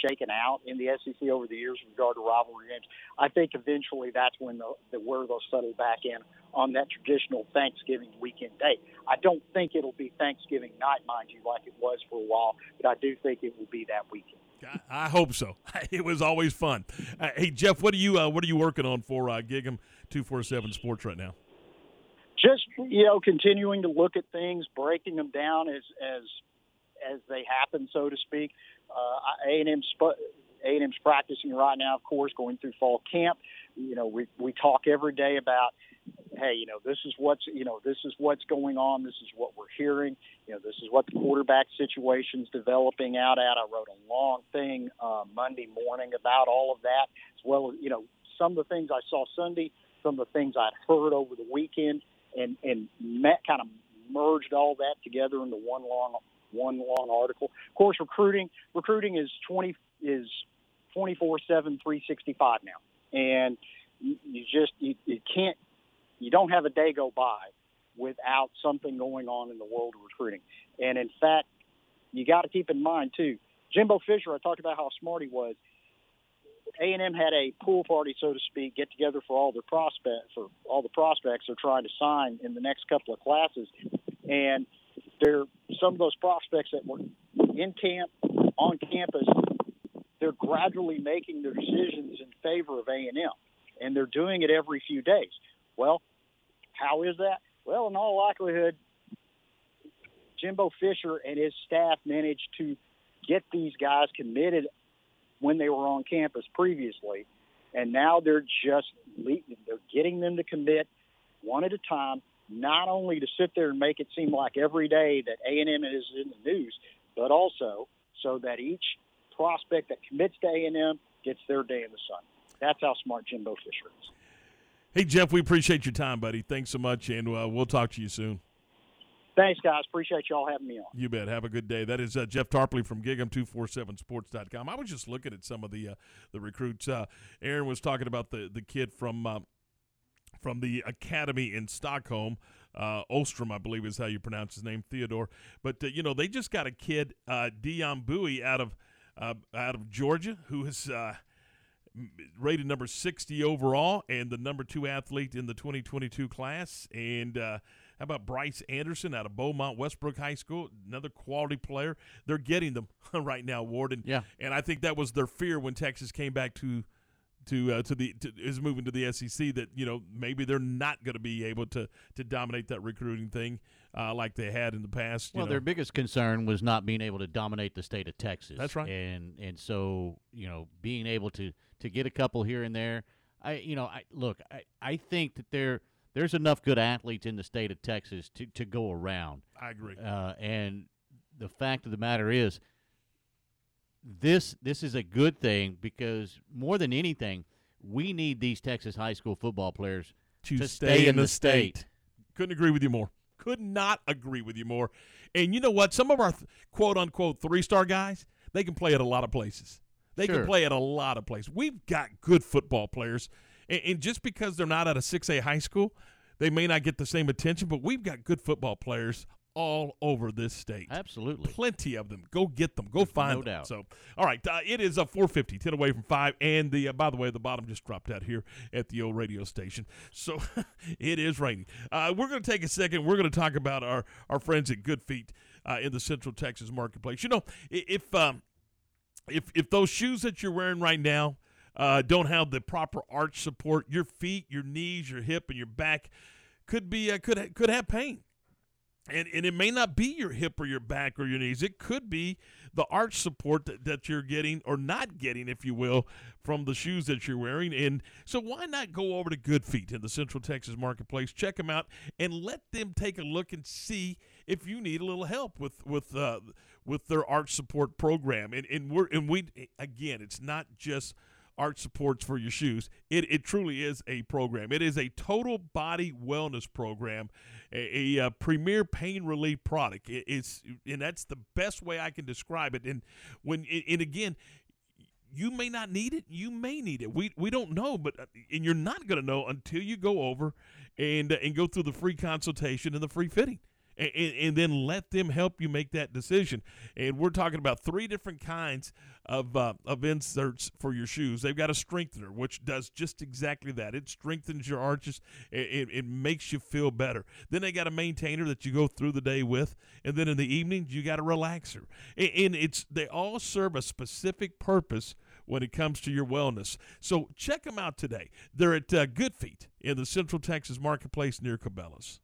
shaken out in the SEC over the years with regard to rivalry games, I think eventually that's when where they'll settle back in on that traditional Thanksgiving weekend date. I don't think it'll be Thanksgiving night, mind you, like it was for a while, but I do think it will be that weekend. I hope so. It was always fun. Hey, Jeff, what are you working on for Gigem247 Sports right now? Just, you know, continuing to look at things, breaking them down as they happen, so to speak. A&M's practicing right now, of course, going through fall camp. You know, we talk every day about, hey, you know, this is what's going on. This is what we're hearing. You know, this is what the quarterback situation's developing out at. I wrote a long thing Monday morning about all of that, as well as, you know, some of the things I saw Sunday, some of the things I'd heard over the weekend. And Matt kind of merged all that together into one long article. Of course, recruiting is 24/7, 365 now, and you don't have a day go by without something going on in the world of recruiting. And in fact, you got to keep in mind too, Jimbo Fisher. I talked about how smart he was. A&M had a pool party, so to speak, get together for all the prospects they're trying to sign in the next couple of classes, and some of those prospects that were in camp, on campus, they're gradually making their decisions in favor of A&M, and they're doing it every few days. Well, how is that? Well, in all likelihood, Jimbo Fisher and his staff managed to get these guys committed when they were on campus previously, and now they're getting them to commit one at a time, not only to sit there and make it seem like every day that A&M is in the news, but also so that each prospect that commits to A&M gets their day in the sun. That's how smart Jimbo Fisher is. Hey, Jeff, we appreciate your time, buddy. Thanks so much, and we'll talk to you soon. Thanks, guys. Appreciate y'all having me on. You bet. Have a good day. That is Jeff Tarpley from Gigem247Sports.com. I was just looking at some of the recruits. Aaron was talking about the kid from the academy in Stockholm. Ostrom, I believe is how you pronounce his name, Theodore. But, you know, they just got a kid, Dion Bowie, out of Georgia, who is rated number 60 overall and the number 2 athlete in the 2022 class. And how about Bryce Anderson out of Beaumont Westbrook High School, another quality player? They're getting them right now, Warden. Yeah. And I think that was their fear when Texas came back is moving to the SEC, that, you know, maybe they're not going to be able to dominate that recruiting thing like they had in the past. Well, their biggest concern was not being able to dominate the state of Texas. That's right. And so, you know, being able to get a couple here and there, I think that there's enough good athletes in the state of Texas to go around. I agree. And the fact of the matter is, This is a good thing, because more than anything, we need these Texas high school football players to stay in the state. Couldn't agree with you more. Could not agree with you more. And you know what? Some of our quote-unquote three-star guys, they can play at a lot of places. They can play at a lot of places. We've got good football players. And just because they're not at a 6A high school, they may not get the same attention, but we've got good football players all over this state. Absolutely. Plenty of them. Go get them. Go find them. No doubt. So, all right, it is 4:50, 10 away from 5, and by the way, the bottom just dropped out here at the old radio station. So it is raining. We're going to take a second. We're going to talk about our friends at Good Feet in the Central Texas marketplace. You know, if those shoes that you're wearing right now don't have the proper arch support, your feet, your knees, your hip, and your back could have pain. And it may not be your hip or your back or your knees. It could be the arch support that you're getting or not getting, if you will, from the shoes that you're wearing. And so why not go over to Good Feet in the Central Texas marketplace, check them out, and let them take a look and see if you need a little help with their arch support program. And we again, it's not just arch supports for your shoes. It truly is a program. It is a total body wellness program, a premier pain relief product. And that's the best way I can describe it. And again, you may not need it. You may need it. We don't know, but you're not going to know until you go over and go through the free consultation and the free fitting. And then let them help you make that decision. And we're talking about three different kinds of inserts for your shoes. They've got a strengthener, which does just exactly that. It strengthens your arches. It makes you feel better. Then they got a maintainer that you go through the day with. And then in the evenings, you got a relaxer. And they all serve a specific purpose when it comes to your wellness. So check them out today. They're at Good Feet in the Central Texas marketplace near Cabela's.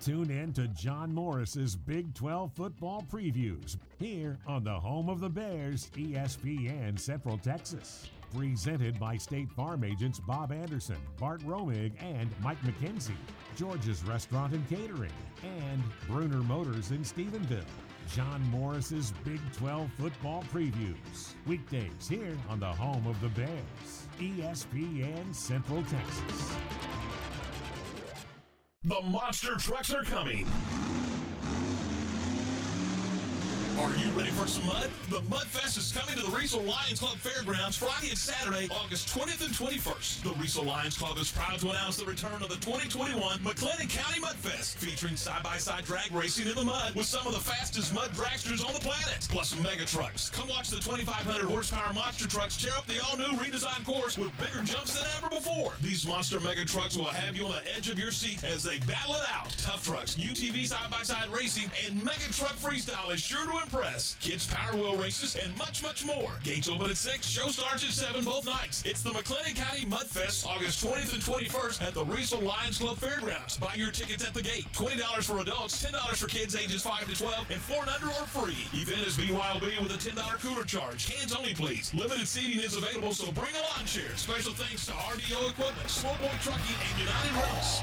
Tune in to John Morris's Big 12 football previews here on the home of the Bears, ESPN Central Texas. Presented by State Farm agents Bob Anderson, Bart Romig, and Mike McKenzie, George's Restaurant and Catering, and Bruner Motors in Stephenville. John Morris's Big 12 football previews. Weekdays here on the home of the Bears, ESPN Central Texas. The monster trucks are coming. Are you ready for some mud? The Mud Fest is coming to the Riesel Lions Club Fairgrounds Friday and Saturday, August 20th and 21st. The Riesel Lions Club is proud to announce the return of the 2021 McLennan County Mud Fest, featuring side-by-side drag racing in the mud with some of the fastest mud dragsters on the planet, plus some mega trucks. Come watch the 2,500 horsepower monster trucks tear up the all-new redesigned course with bigger jumps than ever before. These monster mega trucks will have you on the edge of your seat as they battle it out. Tough trucks, UTV side-by-side racing, and mega truck freestyle is sure to impress. Kids Power Wheel races and much, much more. Gates open at 6, show starts at 7 both nights. It's the McLennan County Mud Fest, August 20th and 21st at the Riesel Lions Club Fairgrounds. Buy your tickets at the gate. $20 for adults, $10 for kids ages 5 to 12, and 4 and under are free. Event is BYOB with a $10 cooler charge. Hands only, please. Limited seating is available, so bring a lawn chair. Special thanks to RDO Equipment, Sportboy Trucking, and United Rentals.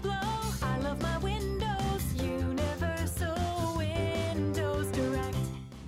glow. I love my windows, Universal Windows Direct.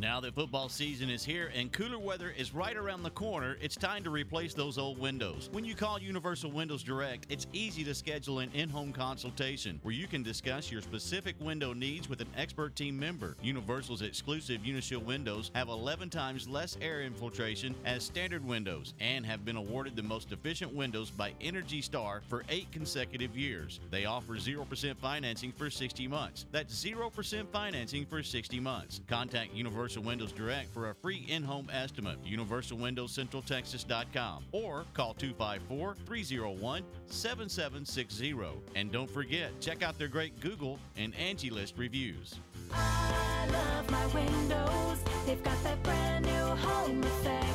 Now that football season is here and cooler weather is right around the corner, it's time to replace those old windows. When you call Universal Windows Direct, it's easy to schedule an in-home consultation where you can discuss your specific window needs with an expert team member. Universal's exclusive Unishield windows have 11 times less air infiltration as standard windows and have been awarded the most efficient windows by Energy Star for 8 consecutive years. They offer 0% financing for 60 months. That's 0% financing for 60 months. Contact Universal Windows Direct for a free in-home estimate. UniversalWindowsCentralTexas.com or call 254-301-7760. And don't forget, check out their great Google and Angie List reviews. I love my windows. They've got that brand new home effect.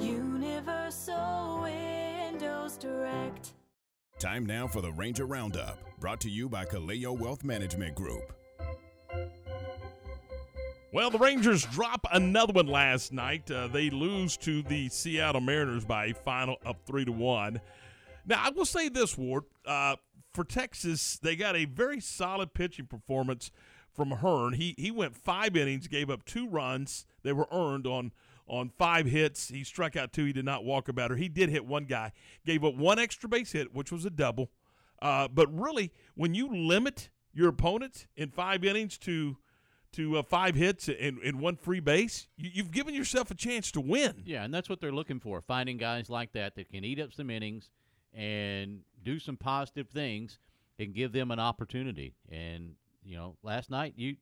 Universal Windows Direct. Time now for the Ranger Roundup, brought to you by Kaleo Wealth Management Group. Well, the Rangers drop another one last night. They lose to the Seattle Mariners by a final of 3-1. Now, I will say this, Ward. for Texas, they got a very solid pitching performance from Hearn. He went 5 innings, gave up 2 runs. They were earned on 5 hits. He struck out 2. He did not walk a batter. He did hit 1 guy, gave up 1 extra base hit, which was a double. But really, when you limit your opponent in 5 innings to 5 hits and 1 free base, you've given yourself a chance to win. Yeah, and that's what they're looking for, finding guys like that can eat up some innings and do some positive things and give them an opportunity. And, you know, last night you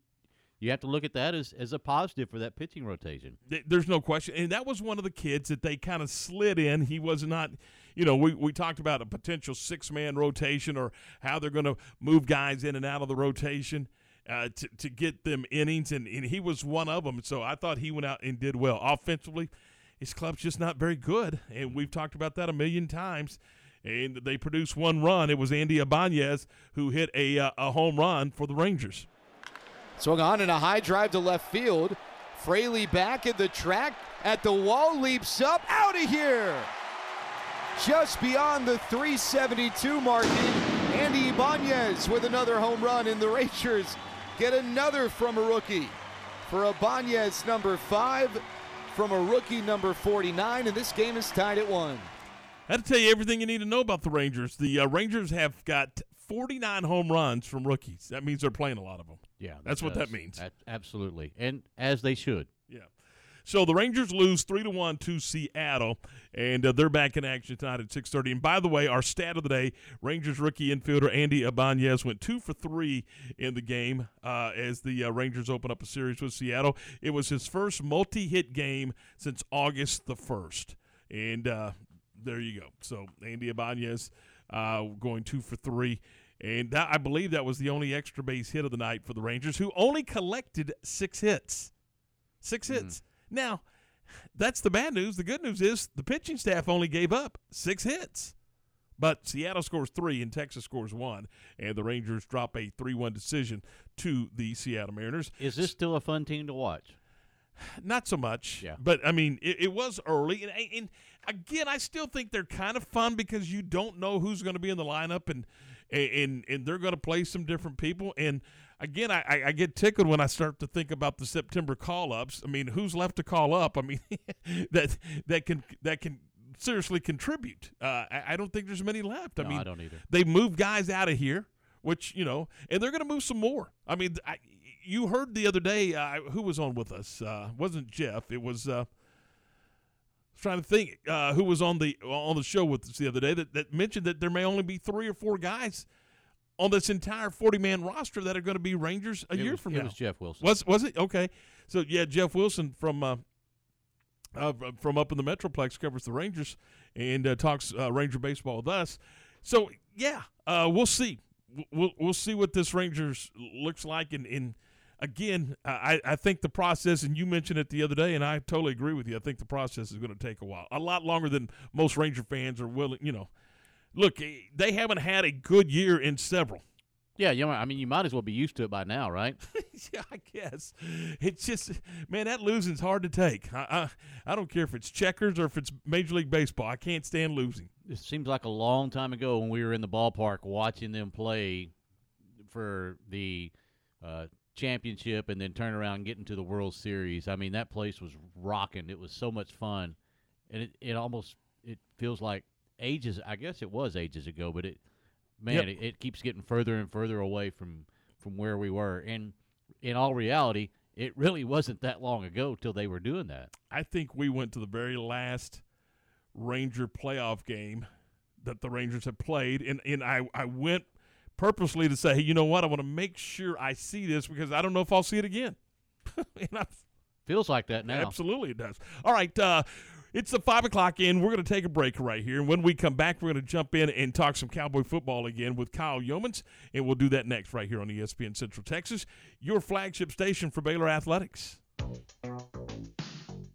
have to look at that as a positive for that pitching rotation. There's no question. And that was one of the kids that they kind of slid in. He was not, you know, we talked about a potential 6-man rotation or how they're going to move guys in and out of the rotation to get them innings, and he was one of them. So I thought he went out and did well. Offensively, his club's just not very good, and we've talked about that a million times. And they produced 1 run. It was Andy Ibáñez who hit a home run for the Rangers. Swung on in a high drive to left field. Fraley back in the track at the wall, leaps up, out of here. Just beyond the 372 mark, Andy Ibáñez with another home run, and the Rangers get another from a rookie. For Ibáñez, number 5, from a rookie, number 49, and this game is tied at 1. That'll tell you everything you need to know about the Rangers. The Rangers have got 49 home runs from rookies. That means they're playing a lot of them. Yeah, that's what that means. Absolutely, and as they should. Yeah. So the Rangers lose 3-1 to Seattle, and they're back in action tonight at 6:30. And by the way, our stat of the day: Rangers rookie infielder Andy Ibáñez went 2 for 3 in the game as the Rangers open up a series with Seattle. It was his first multi-hit game since August the 1st, and there you go. So Andy Ibáñez going 2 for 3. And I believe that was the only extra base hit of the night for the Rangers, who only collected 6 hits. 6 hits. Mm-hmm. Now, that's the bad news. The good news is the pitching staff only gave up 6 hits. But Seattle scores 3 and Texas scores 1, and the Rangers drop a 3-1 decision to the Seattle Mariners. Is this still a fun team to watch? Not so much. Yeah. But, I mean, it was early. And, again, I still think they're kind of fun because you don't know who's going to be in the lineup and they're going to play some different people. And, again, I get tickled when I start to think about the September call-ups. I mean, who's left to call up? I mean, that can seriously contribute. I don't think there's many left. No, I mean, I don't either. They moved guys out of here, which, you know, and they're going to move some more. I mean, you heard the other day who was on with us. Wasn't Jeff. It was trying to think who was on the show with us the other day that mentioned that there may only be 3 or 4 guys on this entire 40-man roster that are going to be Rangers a year from now. It was Jeff Wilson. Was it? Okay. So, yeah, Jeff Wilson from up in the Metroplex covers the Rangers and talks Ranger baseball with us. So, yeah, we'll see. We'll see what this Rangers looks like. And again, I think the process, and you mentioned it the other day, and I totally agree with you. I think the process is going to take a while, a lot longer than most Ranger fans are willing. You know, look, they haven't had a good year in several. Yeah, you know, I mean, you might as well be used to it by now, right? Yeah, I guess. It's just, man, that losing's hard to take. I don't care if it's checkers or if it's Major League Baseball. I can't stand losing. It seems like a long time ago when we were in the ballpark watching them play for the championship and then turn around and get into the World Series. I mean, that place was rocking. It was so much fun. And it feels like ages. I guess it was ages ago, but it keeps getting further and further away from where we were. And in all reality, it really wasn't that long ago till they were doing that. I think we went to the very last Ranger playoff game that the Rangers have played, and I went purposely to say, hey, you know what, I want to make sure I see this because I don't know if I'll see it again. And feels like that now. Absolutely it does. All right, it's the 5 o'clock in. We're going to take a break right here. And when we come back, we're going to jump in and talk some Cowboy football again with Kyle Yeomans, and we'll do that next right here on ESPN Central Texas, your flagship station for Baylor Athletics.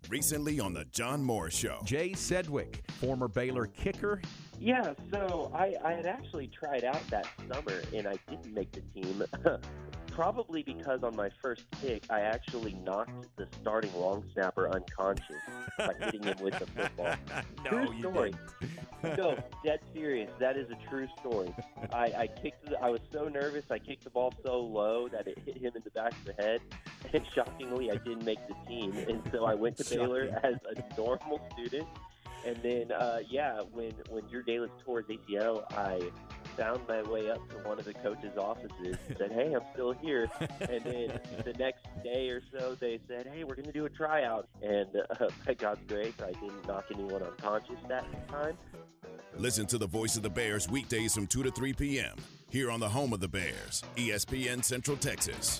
Recently on the John Moore Show. Jay Sedgwick, former Baylor kicker. Yeah, so I had actually tried out that summer, and I didn't make the team. probably because on my first kick, I actually knocked the starting long snapper unconscious by hitting him with the football. True story. No, dead serious. That is a true story. I was so nervous. I kicked the ball so low that it hit him in the back of the head. And shockingly, I didn't make the team. And so I went to Baylor as a normal student. And then, when Drew Davis tore his ACL, I found my way up to one of the coach's offices and said, hey, I'm still here. And then the next day or so, they said, hey, we're going to do a tryout. And by God's grace, I didn't knock anyone unconscious that time. Listen to the Voice of the Bears weekdays from 2 to 3 p.m. here on the home of the Bears, ESPN Central Texas.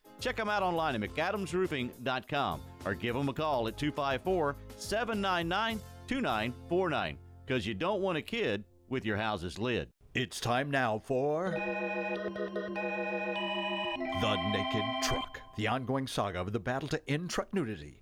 Check them out online at McAdamsRoofing.com or give them a call at 254-799-2949, because you don't want a kid with your house's lid. It's time now for The Naked Truck, the ongoing saga of the battle to end truck nudity,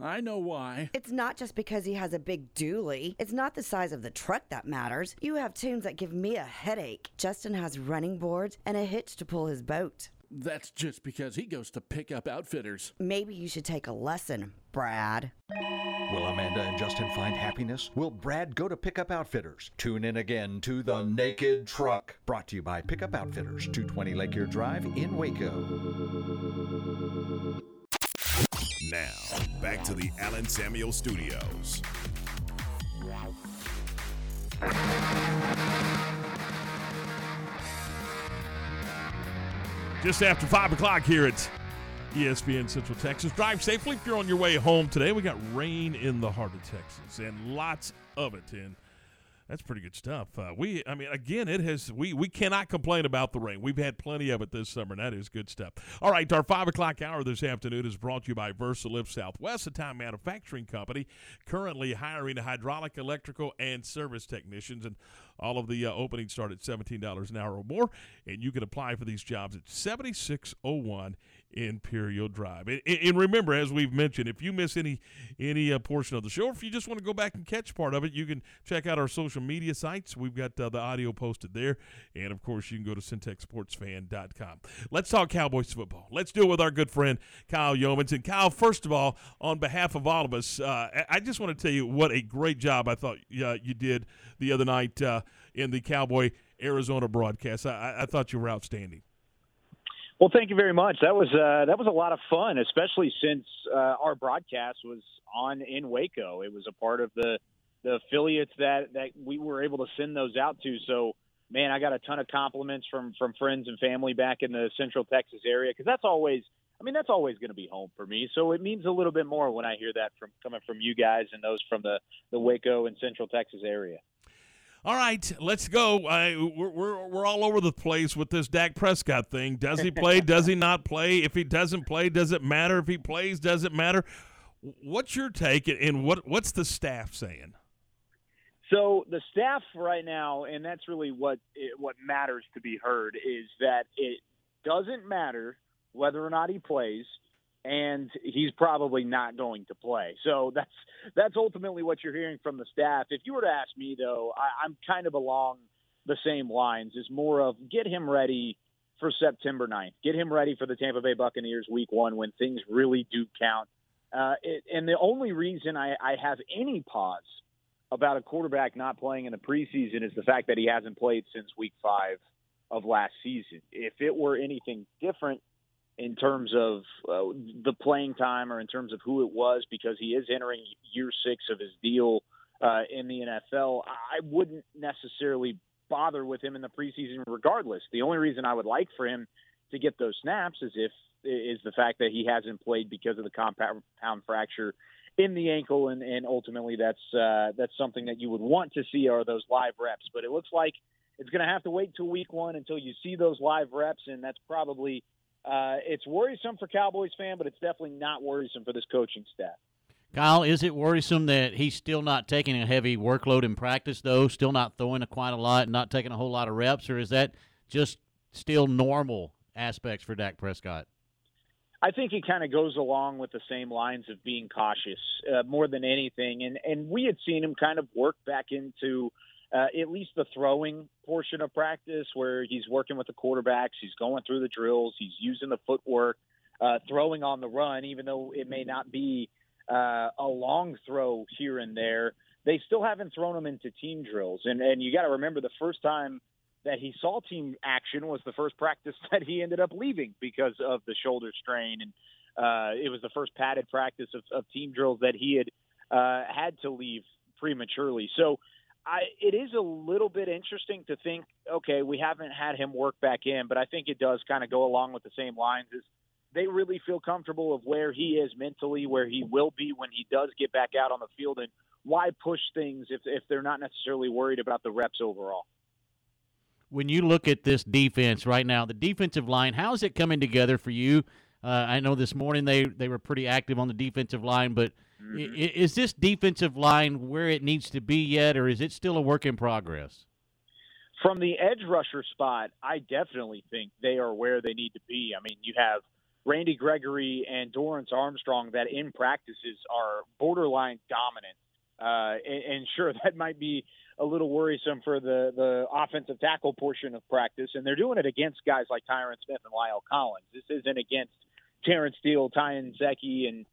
I know why. It's not just because he has a big dually. It's not the size of the truck that matters. You have tunes that give me a headache. Justin has running boards and a hitch to pull his boat. That's just because he goes to Pickup Outfitters. Maybe you should take a lesson, Brad. Will Amanda and Justin find happiness? Will Brad go to Pickup Outfitters? Tune in again to The Naked Truck. Brought to you by Pickup Outfitters, 220 Lakeyear Drive in Waco. Now, back to the Allen Samuels Studios. Just after 5 o'clock here at ESPN Central Texas. Drive safely if you're on your way home today. We got rain in the heart of Texas, and lots of it, and that's pretty good stuff. We cannot complain about the rain. We've had plenty of it this summer, and that is good stuff. All right, our 5 o'clock hour this afternoon is brought to you by VersaLift Southwest, a tile manufacturing company currently hiring hydraulic, electrical, and service technicians, and all of the openings start at $17 an hour or more, and you can apply for these jobs at 7601 Imperial Drive. And remember, as we've mentioned, if you miss any portion of the show, or if you just want to go back and catch part of it, you can check out our social media sites. We've got the audio posted there, and, of course, you can go to syntechsportsfan.com. Let's talk Cowboys football. Let's do it with our good friend Kyle Yeomans. And, Kyle, first of all, on behalf of all of us, I just want to tell you what a great job I thought you did the other night in the Cowboy Arizona broadcast. I thought you were outstanding. Well, thank you very much. That was a lot of fun, especially since our broadcast was on in Waco. It was a part of the affiliates that we were able to send those out to. So, man, I got a ton of compliments from friends and family back in the Central Texas area, because that's always going to be home for me. So it means a little bit more when I hear that coming from you guys and those from the Waco and Central Texas area. All right, let's go. We're all over the place with this Dak Prescott thing. Does he play? Does he not play? If he doesn't play, does it matter? If he plays, does it matter? What's your take, and what's the staff saying? So the staff right now, and that's really what matters to be heard, is that it doesn't matter whether or not he plays, and he's probably not going to play. So that's ultimately what you're hearing from the staff. If you were to ask me, though, I'm kind of along the same lines. It's more of get him ready for September 9th. Get him ready for the Tampa Bay Buccaneers Week 1 when things really do count. And the only reason I have any pause about a quarterback not playing in the preseason is the fact that he hasn't played since week 5 of last season. If it were anything different in terms of the playing time or in terms of who it was, because he is entering year 6 of his deal in the NFL, I wouldn't necessarily bother with him in the preseason regardless. The only reason I would like for him to get those snaps is the fact that he hasn't played because of the compound fracture in the ankle, and ultimately that's something that you would want to see are those live reps. But it looks like it's going to have to wait till week 1 until you see those live reps, and that's probably it's worrisome for Cowboys fan, but it's definitely not worrisome for this coaching staff. Kyle, is it worrisome that he's still not taking a heavy workload in practice, though, still not throwing quite a lot and not taking a whole lot of reps, or is that just still normal aspects for Dak Prescott? I think he kind of goes along with the same lines of being cautious more than anything. And we had seen him kind of work back into at least the throwing portion of practice where he's working with the quarterbacks, he's going through the drills, he's using the footwork, throwing on the run, even though it may not be a long throw here and there. They still haven't thrown him into team drills. And you got to remember the first time that he saw team action was the first practice that he ended up leaving because of the shoulder strain. And it was the first padded practice of team drills that he had to leave prematurely. So it is a little bit interesting to think, okay, we haven't had him work back in, but I think it does kind of go along with the same lines. Is they really feel comfortable of where he is mentally, where he will be when he does get back out on the field, and why push things if they're not necessarily worried about the reps overall. When you look at this defense right now, the defensive line, how is it coming together for you? I know this morning they were pretty active on the defensive line, but is this defensive line where it needs to be yet, or is it still a work in progress? From the edge rusher spot, I definitely think they are where they need to be. I mean, you have Randy Gregory and Dorrance Armstrong that in practices are borderline dominant. And sure, that might be a little worrisome for the offensive tackle portion of practice, and they're doing it against guys like Tyron Smith and Lyle Collins. This isn't against Terrence Steele, Tyen Secchi, and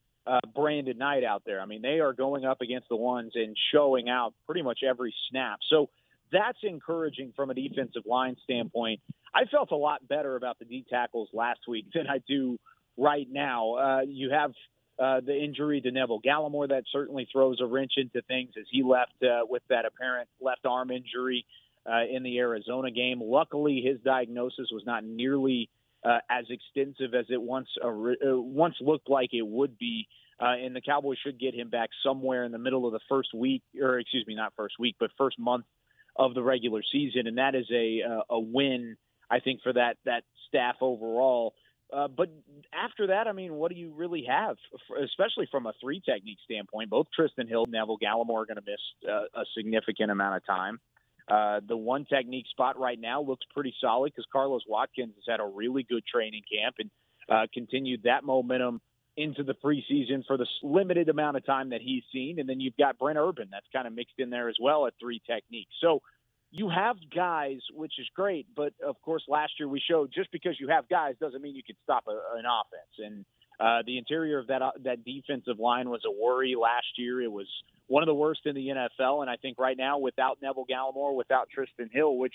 Brandon Knight out there. I mean, they are going up against the ones and showing out pretty much every snap. So that's encouraging from a defensive line standpoint. I felt a lot better about the D tackles last week than I do right now. You have the injury to Neville Gallimore that certainly throws a wrench into things as he left with that apparent left arm injury in the Arizona game. Luckily, his diagnosis was not nearly as extensive as it once looked like it would be, and the Cowboys should get him back somewhere in the middle of the first month of the regular season, and that is a win, I think, for that staff overall. But after that, I mean, what do you really have, especially from a three technique standpoint? Both Tristan Hill and Neville Gallimore are going to miss a significant amount of time. The one technique spot right now looks pretty solid because Carlos Watkins has had a really good training camp and continued that momentum into the preseason for the limited amount of time that he's seen. And then you've got Brent Urban that's kind of mixed in there as well at three technique. So you have guys, which is great, but, of course, last year we showed just because you have guys doesn't mean you can stop an offense. And the interior of that defensive line was a worry last year. It was one of the worst in the NFL, and I think right now without Neville Gallimore, without Tristan Hill, which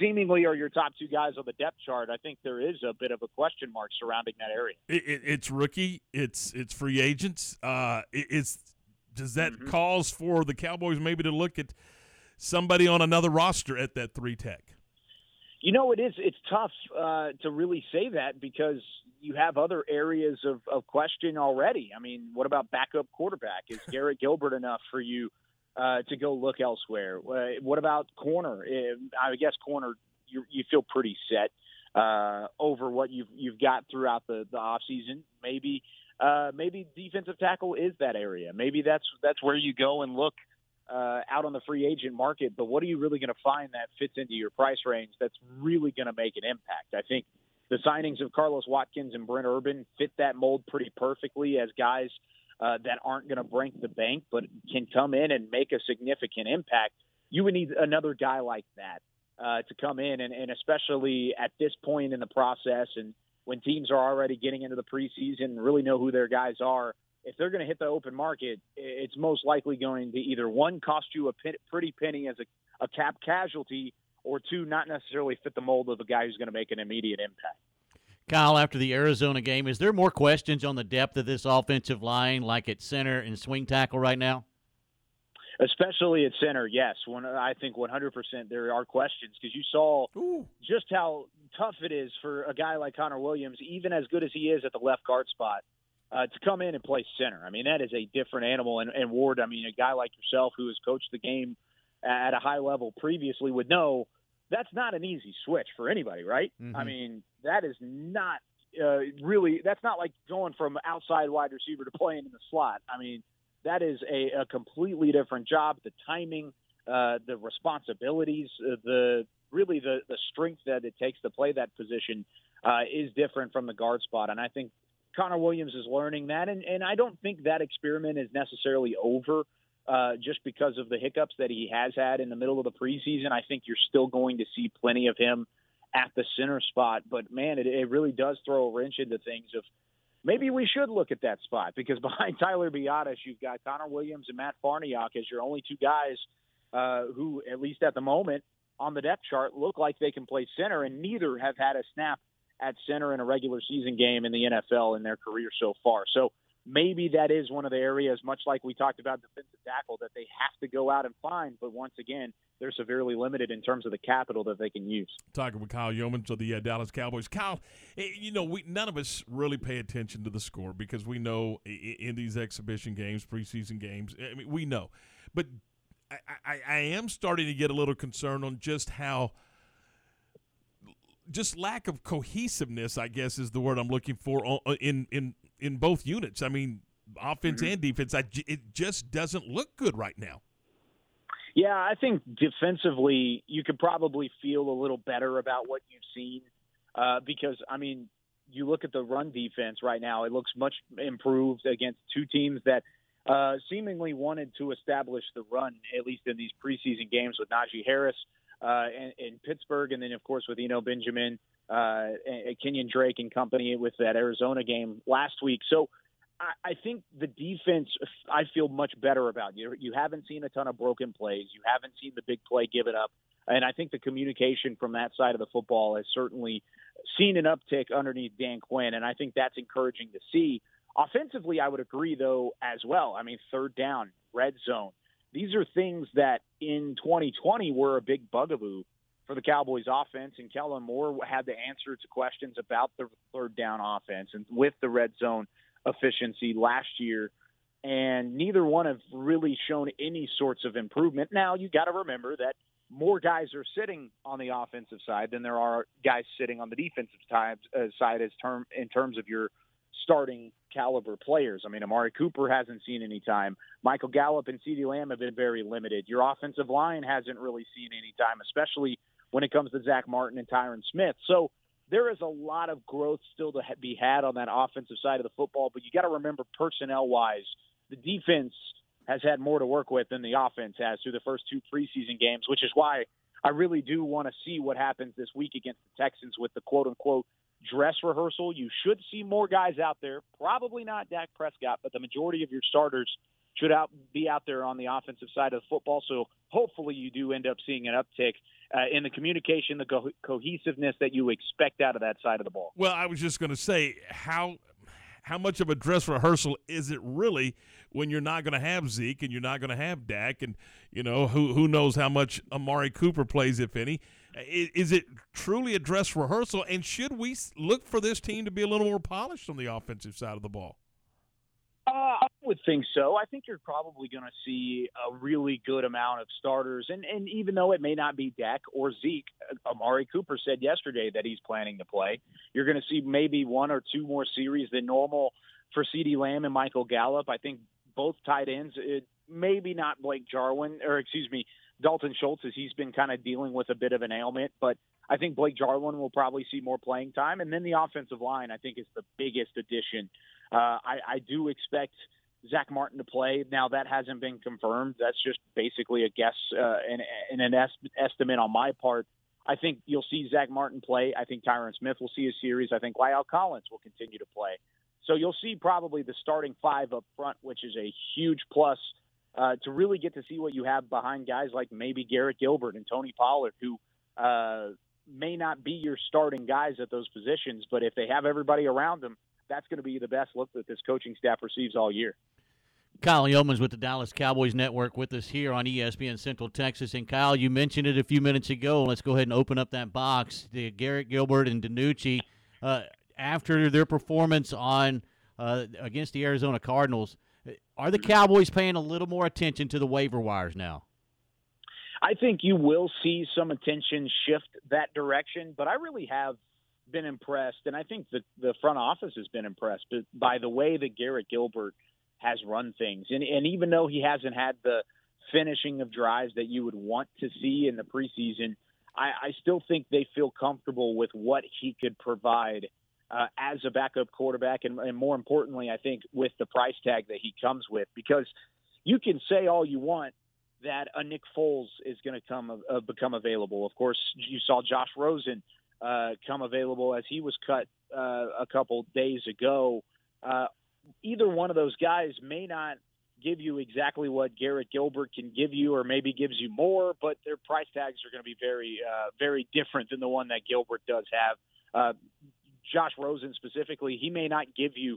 seemingly are your top two guys on the depth chart, I think there is a bit of a question mark surrounding that area. It's rookie. It's free agents. Does that cause for the Cowboys maybe to look at – somebody on another roster at that three tech? You know, it's tough to really say that because you have other areas of question already. I mean, what about backup quarterback? Is Garrett Gilbert enough for you to go look elsewhere? What about corner? I guess corner, you feel pretty set over what you've got throughout the offseason. Maybe defensive tackle is that area. Maybe that's where you go and look out on the free agent market. But what are you really going to find that fits into your price range that's really going to make an impact? I think the signings of Carlos Watkins and Brent Urban fit that mold pretty perfectly as guys that aren't going to break the bank but can come in and make a significant impact. You would need another guy like that to come in, and especially at this point in the process and when teams are already getting into the preseason and really know who their guys are, if they're going to hit the open market, it's most likely going to either, one, cost you a pretty penny as a cap casualty, or two, not necessarily fit the mold of a guy who's going to make an immediate impact. Kyle, after the Arizona game, is there more questions on the depth of this offensive line, like at center and swing tackle right now? Especially at center, yes. I think 100% there are questions, because you saw just how tough it is for a guy like Connor Williams, even as good as he is at the left guard spot, to come in and play center. I mean, that is a different animal. And Ward, I mean, a guy like yourself who has coached the game at a high level previously would know that's not an easy switch for anybody, right? Mm-hmm. I mean, that is not really – that's not like going from outside wide receiver to playing in the slot. I mean, that is a completely different job. The timing, the responsibilities, the strength that it takes to play that position is different from the guard spot. And I think Connor Williams is learning that. And I don't think that experiment is necessarily over just because of the hiccups that he has had in the middle of the preseason. I think you're still going to see plenty of him at the center spot. But, man, it really does throw a wrench into things of, maybe we should look at that spot, because behind Tyler Biadasz, you've got Connor Williams and Matt Farniok as your only two guys who, at least at the moment, on the depth chart, look like they can play center, and neither have had a snap at center in a regular season game in the NFL in their career so far. So maybe that is one of the areas, much like we talked about defensive tackle, that they have to go out and find. But once again, they're severely limited in terms of the capital that they can use. Talking with Kyle Yeomans of the Dallas Cowboys. Kyle, you know, none of us really pay attention to the score, because we know in these exhibition games, preseason games, I mean, we know. But I am starting to get a little concerned on just how – just lack of cohesiveness, I guess, is the word I'm looking for in both units. I mean, offense and defense, it just doesn't look good right now. Yeah, I think defensively you could probably feel a little better about what you've seen because, I mean, you look at the run defense right now, it looks much improved against two teams that seemingly wanted to establish the run, at least in these preseason games with Najee Harris in Pittsburgh, and then, of course, with Eno Benjamin, and Kenyon Drake and company with that Arizona game last week. So I think the defense, I feel much better about. You haven't seen a ton of broken plays. You haven't seen the big play given up. And I think the communication from that side of the football has certainly seen an uptick underneath Dan Quinn, and I think that's encouraging to see. Offensively, I would agree, though, as well. I mean, third down, red zone. These are things that in 2020 were a big bugaboo for the Cowboys offense, and Kellen Moore had the answer to questions about the third down offense and with the red zone efficiency last year, and neither one have really shown any sorts of improvement. Now, you got to remember that more guys are sitting on the offensive side than there are guys sitting on the defensive side in terms of your starting caliber players. I mean, Amari Cooper hasn't seen any time. Michael Gallup and CD Lamb have been very limited. Your offensive line hasn't really seen any time, especially when it comes to Zach Martin and Tyron Smith. So there is a lot of growth still to be had on that offensive side of the football, but you got to remember personnel-wise, the defense has had more to work with than the offense has through the first two preseason games, which is why I really do want to see what happens this week against the Texans with the quote-unquote dress rehearsal. You should see more guys out there, probably not Dak Prescott, but the majority of your starters should be out there on the offensive side of the football. So hopefully you do end up seeing an uptick in the communication, the cohesiveness that you expect out of that side of the ball. Well, I was just going to say, how much of a dress rehearsal is it really when you're not going to have Zeke and you're not going to have Dak, and you know who knows how much Amari Cooper plays, if any. Is it truly a dress rehearsal, and should we look for this team to be a little more polished on the offensive side of the ball? I would think so. I think you're probably going to see a really good amount of starters. And even though it may not be Dak or Zeke, Amari Cooper said yesterday that he's planning to play. You're going to see maybe one or two more series than normal for CD Lamb and Michael Gallup. I think both tight ends, maybe not Blake Jarwin, or excuse me, Dalton Schultz, as he's been kind of dealing with a bit of an ailment. But I think Blake Jarwin will probably see more playing time. And then the offensive line, I think, is the biggest addition. I do expect Zach Martin to play. Now, that hasn't been confirmed. That's just basically a guess and an estimate on my part. I think you'll see Zach Martin play. I think Tyron Smith will see a series. I think Lyle Collins will continue to play. So you'll see probably the starting five up front, which is a huge plus to really get to see what you have behind guys like maybe Garrett Gilbert and Tony Pollard, who may not be your starting guys at those positions, but if they have everybody around them, that's going to be the best look that this coaching staff receives all year. Kyle Yeomans with the Dallas Cowboys Network with us here on ESPN Central Texas. And, Kyle, you mentioned it a few minutes ago. Let's go ahead and open up that box. The Garrett Gilbert and DiNucci, after their performance on against the Arizona Cardinals, are the Cowboys paying a little more attention to the waiver wires now? I think you will see some attention shift that direction, but I really have been impressed, and I think the front office has been impressed by the way that Garrett Gilbert has run things. And even though he hasn't had the finishing of drives that you would want to see in the preseason, I still think they feel comfortable with what he could provide as a backup quarterback, and more importantly, I think, with the price tag that he comes with. Because you can say all you want that a Nick Foles is going to become available. Of course, you saw Josh Rosen come available as he was cut a couple days ago. Either one of those guys may not give you exactly what Garrett Gilbert can give you, or maybe gives you more, but their price tags are going to be very, very different than the one that Gilbert does have. Josh Rosen specifically, he may not give you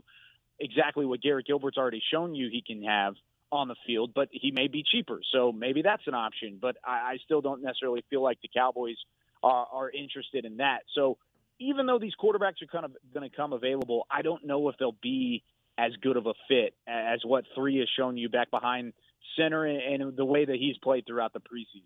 exactly what Garrett Gilbert's already shown you he can have on the field, but he may be cheaper. So maybe that's an option, but I still don't necessarily feel like the Cowboys are interested in that. So even though these quarterbacks are kind of going to come available, I don't know if they'll be as good of a fit as what three has shown you back behind center and the way that he's played throughout the preseason.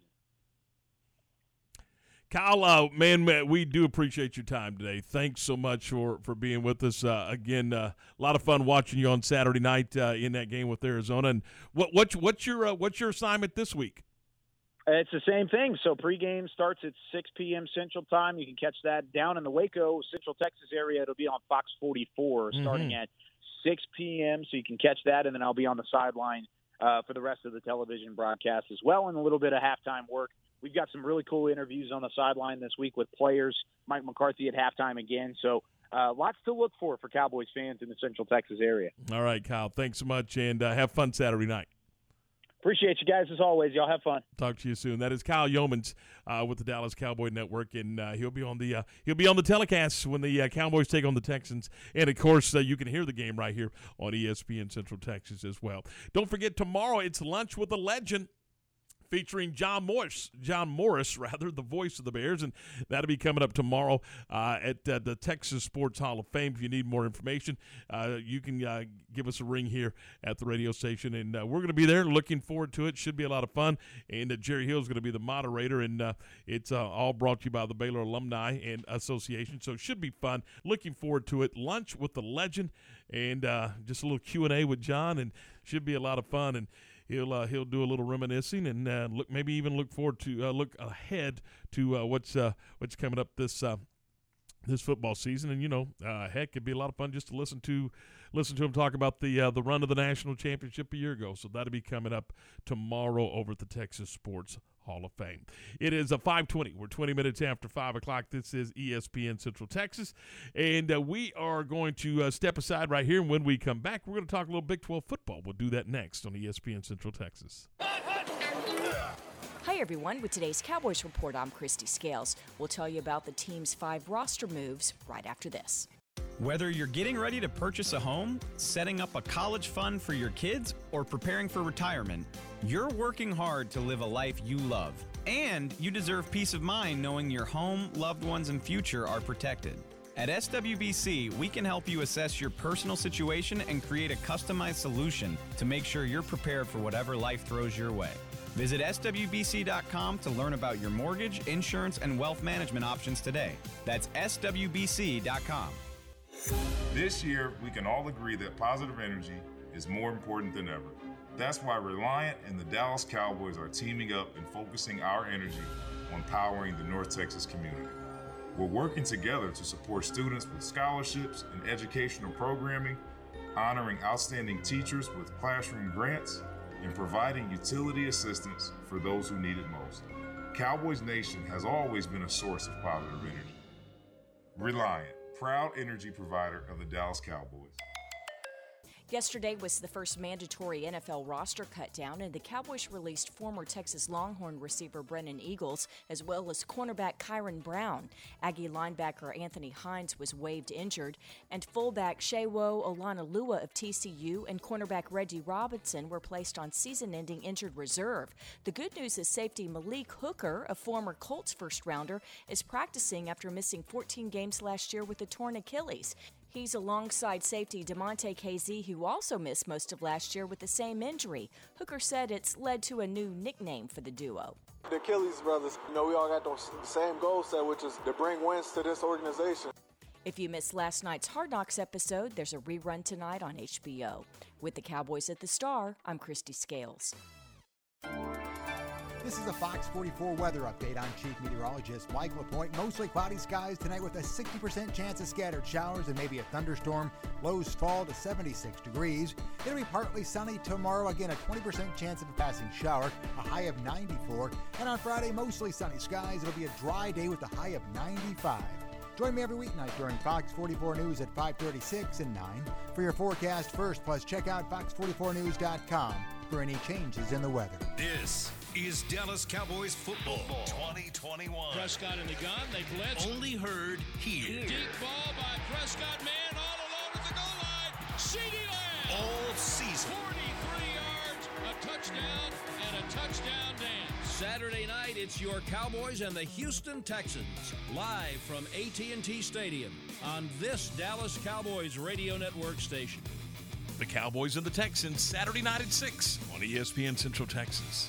Kyle, man, we do appreciate your time today. Thanks so much for being with us. Again, a lot of fun watching you on Saturday night in that game with Arizona. And what's your assignment this week? It's the same thing. So pregame starts at 6 p.m. Central Time. You can catch that down in the Waco, Central Texas area. It'll be on Fox 44 starting at 6 p.m. So you can catch that, and then I'll be on the sideline for the rest of the television broadcast as well, and a little bit of halftime work. We've got some really cool interviews on the sideline this week with players. Mike McCarthy at halftime again. So lots to look for Cowboys fans in the Central Texas area. All right, Kyle. Thanks so much, and have fun Saturday night. Appreciate you guys as always. Y'all have fun. Talk to you soon. That is Kyle Yeomans with the Dallas Cowboy Network, and he'll be on the telecast when the Cowboys take on the Texans. And of course, you can hear the game right here on ESPN Central Texas as well. Don't forget tomorrow it's Lunch with a Legend, featuring John Morris, the voice of the Bears, and that'll be coming up tomorrow at the Texas Sports Hall of Fame. If you need more information, you can give us a ring here at the radio station, and we're going to be there. Looking forward to it. Should be a lot of fun, and Jerry Hill is going to be the moderator, and it's all brought to you by the Baylor Alumni and Association, so it should be fun. Looking forward to it. Lunch with the Legend, and just a little Q&A with John, and should be a lot of fun, and He'll do a little reminiscing and look ahead to what's coming up this football season. And heck, it'd be a lot of fun just to listen to him talk about the run of the national championship a year ago. So that'll be coming up tomorrow over at the Texas Sports Hall of Fame. It is 5:20. We're 20 minutes after 5 o'clock. This is ESPN Central Texas. And we are going to step aside right here. And when we come back, we're going to talk a little Big 12 football. We'll do that next on ESPN Central Texas. Hi, everyone. With today's Cowboys Report, I'm Christy Scales. We'll tell you about the team's 5 roster moves right after this. Whether you're getting ready to purchase a home, setting up a college fund for your kids, or preparing for retirement, you're working hard to live a life you love. And you deserve peace of mind knowing your home, loved ones, and future are protected. At SWBC, we can help you assess your personal situation and create a customized solution to make sure you're prepared for whatever life throws your way. Visit SWBC.com to learn about your mortgage, insurance, and wealth management options today. That's SWBC.com. This year, we can all agree that positive energy is more important than ever. That's why Reliant and the Dallas Cowboys are teaming up and focusing our energy on powering the North Texas community. We're working together to support students with scholarships and educational programming, honoring outstanding teachers with classroom grants, and providing utility assistance for those who need it most. Cowboys Nation has always been a source of positive energy. Reliant, proud energy provider of the Dallas Cowboys. Yesterday was the first mandatory NFL roster cutdown, and the Cowboys released former Texas Longhorn receiver Brennan Eagles, as well as cornerback Kyron Brown. Aggie linebacker Anthony Hines was waived injured, and fullback Shewo Olanoluwa of TCU and cornerback Reggie Robinson were placed on season-ending injured reserve. The good news is safety Malik Hooker, a former Colts first-rounder, is practicing after missing 14 games last year with a torn Achilles. He's alongside safety DeMonte Casey, who also missed most of last year with the same injury. Hooker said it's led to a new nickname for the duo. The Achilles brothers, we all got the same goal set, which is to bring wins to this organization. If you missed last night's Hard Knocks episode, there's a rerun tonight on HBO. With the Cowboys at the Star, I'm Christy Scales. This is a Fox 44 weather update. I'm Chief Meteorologist Mike LaPointe. Mostly cloudy skies tonight with a 60% chance of scattered showers and maybe a thunderstorm. Lows fall to 76 degrees. It'll be partly sunny tomorrow. Again, a 20% chance of a passing shower, a high of 94. And on Friday, mostly sunny skies. It'll be a dry day with a high of 95. Join me every weeknight during Fox 44 News at 5:36 and 9 for your forecast first. Plus, check out fox44news.com for any changes in the weather. This is Dallas Cowboys football 2021. Prescott in the gun. They blitz. Only heard here. Deep ball by Prescott. Man all alone at the goal line. CD Lamb. All season. 43 yards, a touchdown, and a touchdown dance. Saturday night, it's your Cowboys and the Houston Texans. Live from AT&T Stadium on this Dallas Cowboys radio network station. The Cowboys and the Texans, Saturday night at 6 on ESPN Central Texas.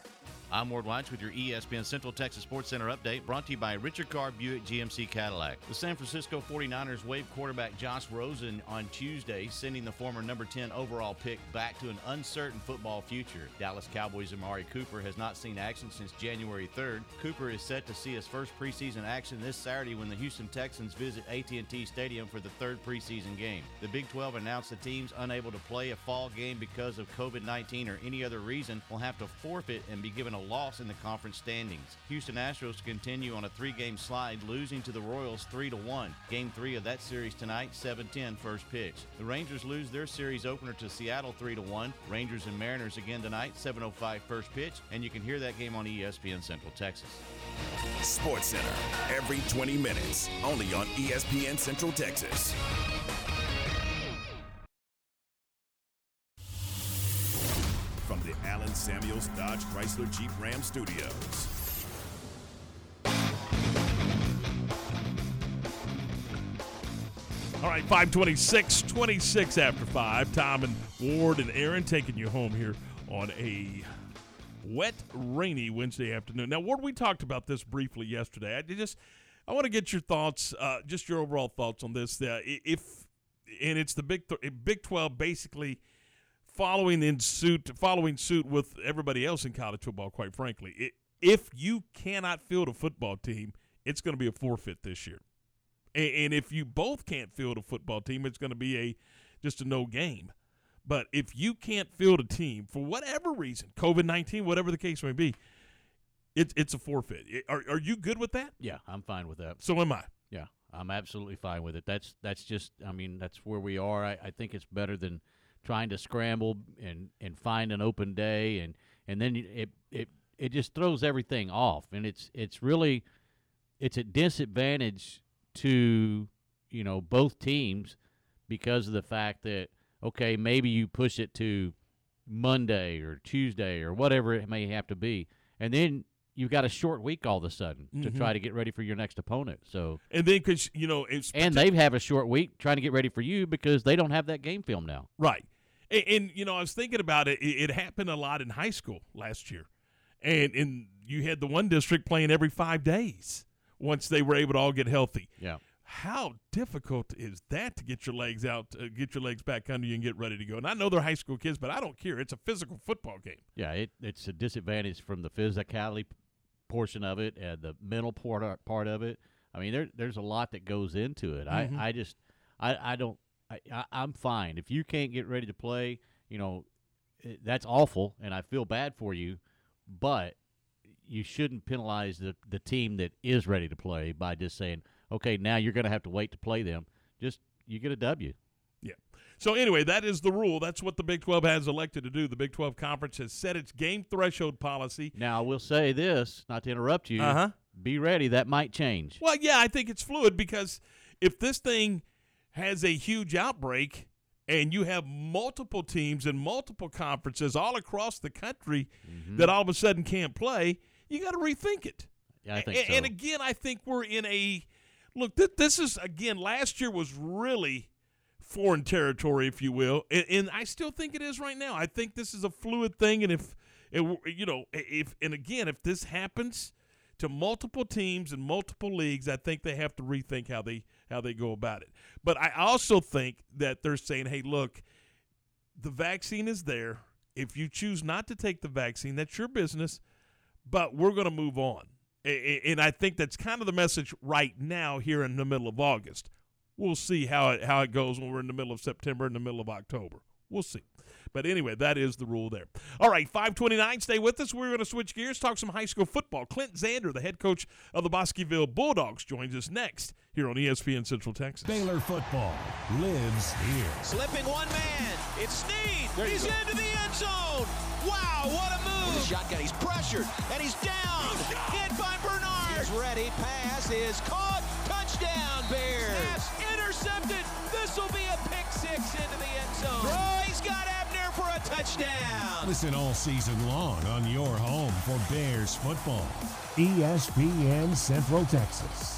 I'm Ward Weitz with your ESPN Central Texas Sports Center update, brought to you by Richard Carr Buick GMC Cadillac. The San Francisco 49ers waived quarterback Josh Rosen on Tuesday, sending the former number 10 overall pick back to an uncertain football future. Dallas Cowboys' Amari Cooper has not seen action since January 3rd. Cooper is set to see his first preseason action this Saturday when the Houston Texans visit AT&T Stadium for the third preseason game. The Big 12 announced the teams unable to play a fall game because of COVID-19 or any other reason will have to forfeit and be given a loss in the conference standings. Houston Astros continue on a three-game slide, losing to the Royals 3-1. Game 3 of that series tonight, 7:10 first pitch. The Rangers lose their series opener to Seattle 3-1. Rangers and Mariners again tonight, 7:05 first pitch, and you can hear that game on ESPN Central Texas. Sports Center, every 20 minutes, only on ESPN Central Texas. From the Allen Samuels Dodge Chrysler Jeep Ram Studios. All right, 5:26, 26 after 5. Tom and Ward and Aaron taking you home here on a wet, rainy Wednesday afternoon. Now, Ward, we talked about this briefly yesterday. I want to get your thoughts, just your overall thoughts on this. It's the Big 12 basically following suit with everybody else in college football, quite frankly. If you cannot field a football team, it's going to be a forfeit this year. And if you both can't field a football team, it's going to be just a no game. But if you can't field a team for whatever reason, COVID-19, whatever the case may be, it's a forfeit. Are you good with that? Yeah, I'm fine with that. So am I. Yeah, I'm absolutely fine with it. That's where we are. I think it's better than trying to scramble and find an open day, and then it just throws everything off, and it's really a disadvantage to, you know, both teams because of the fact that, okay, maybe you push it to Monday or Tuesday or whatever it may have to be, and then you've got a short week all of a sudden to try to get ready for your next opponent. So and then because, you know, they have a short week trying to get ready for you because they don't have that game film now. Right, and you know, I was thinking about it. It happened a lot in high school last year, and you had the one district playing every 5 days once they were able to all get healthy. Yeah. How difficult is that to get your legs out, get your legs back under you and get ready to go? And I know they're high school kids, but I don't care. It's a physical football game. Yeah, it's a disadvantage from the physicality portion of it and the mental part of it. I mean, there's a lot that goes into it. Mm-hmm. I'm fine. If you can't get ready to play, you know, that's awful, and I feel bad for you, but you shouldn't penalize the team that is ready to play by just saying, okay, now you're going to have to wait to play them. Just, you get a W. Yeah. So anyway, that is the rule. That's what the Big 12 has elected to do. The Big 12 Conference has set its game threshold policy. Now, I will say this, not to interrupt you, be ready. That might change. Well, yeah, I think it's fluid because if this thing has a huge outbreak and you have multiple teams and multiple conferences all across the country that all of a sudden can't play, you got to rethink it. Yeah, I think so. And again, I think we're in a – look, this is, again, last year was really foreign territory, if you will, and I still think it is right now. I think this is a fluid thing, and if this happens to multiple teams and multiple leagues, I think they have to rethink how they go about it. But I also think that they're saying, hey, look, the vaccine is there. If you choose not to take the vaccine, that's your business, but we're going to move on. And I think that's kind of the message right now here in the middle of August. We'll see how it goes when we're in the middle of September and the middle of October. We'll see. But anyway, that is the rule there. All right, 5:29, stay with us. We're going to switch gears, talk some high school football. Clint Zander, the head coach of the Bosqueville Bulldogs, joins us next here on ESPN Central Texas. Baylor football lives here. Slipping one man. It's Snead. He's into the end zone. Wow, what a move. With a shotgun, he's pressured, and he's down. Hit by Bernard. He's ready. Pass is caught. Touchdown, Bears. Snaps intercepted. This will be a pick six into the end zone. Oh, he's got Abner for a touchdown. Listen all season long on your home for Bears football. ESPN Central Texas.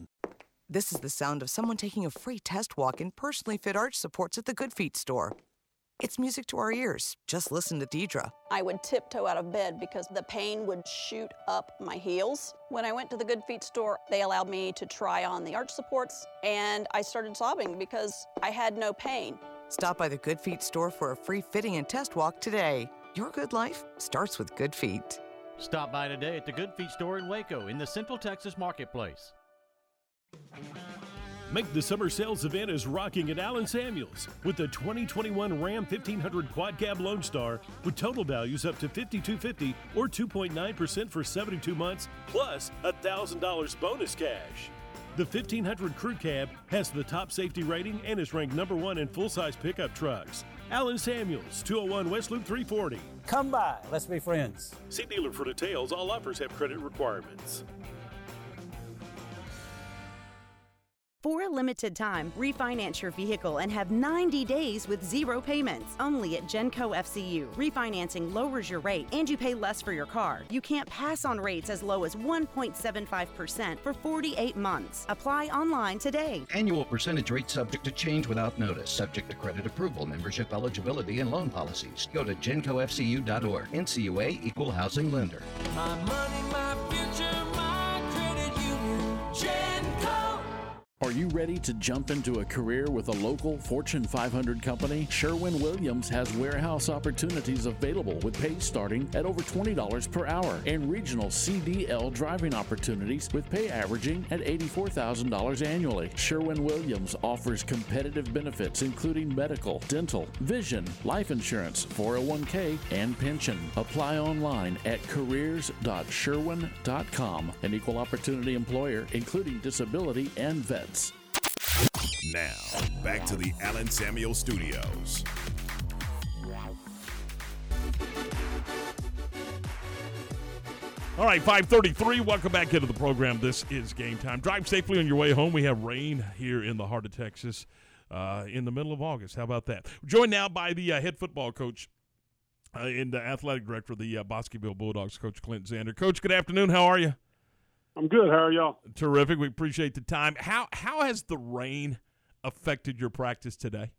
This is the sound of someone taking a free test walk in personally fit arch supports at the Good Feet store. It's music to our ears. Just listen to Deidre. I would tiptoe out of bed because the pain would shoot up my heels. When I went to the Good Feet store, they allowed me to try on the arch supports, and I started sobbing because I had no pain. Stop by the Good Feet store for a free fitting and test walk today. Your good life starts with Good Feet. Stop by today at the Good Feet store in Waco in the Central Texas Marketplace. Make the summer sales event as rocking at Allen Samuels with the 2021 Ram 1500 Quad Cab Lone Star with total values up to $5,250 or 2.9% for 72 months plus $1,000 bonus cash. The 1500 Crew Cab has the top safety rating and is ranked #1 in full-size pickup trucks. Allen Samuels, 201 West Loop 340. Come by. Let's be friends. See dealer for details. All offers have credit requirements. For a limited time, refinance your vehicle and have 90 days with zero payments only at Genco FCU. Refinancing lowers your rate and you pay less for your car. You can't pass on rates as low as 1.75% for 48 months. Apply online today. Annual percentage rate subject to change without notice. Subject to credit approval, membership eligibility, and loan policies. Go to GencoFCU.org. NCUA Equal Housing Lender. My money, my future, my credit union. Genco. Are you ready to jump into a career with a local Fortune 500 company? Sherwin-Williams has warehouse opportunities available with pay starting at over $20 per hour and regional CDL driving opportunities with pay averaging at $84,000 annually. Sherwin-Williams offers competitive benefits including medical, dental, vision, life insurance, 401k, and pension. Apply online at careers.sherwin.com. An equal opportunity employer including disability and vet. Now, back to the Allen Samuels Studios. All right, 5:33. Welcome back into the program. This is Game Time. Drive safely on your way home. We have rain here in the heart of Texas in the middle of August. How about that? We're joined now by the head football coach and the athletic director of the Bosqueville Bulldogs, Coach Clint Zander. Coach, good afternoon. How are you? I'm good. How are y'all? Terrific. We appreciate the time. How has the rain affected your practice today?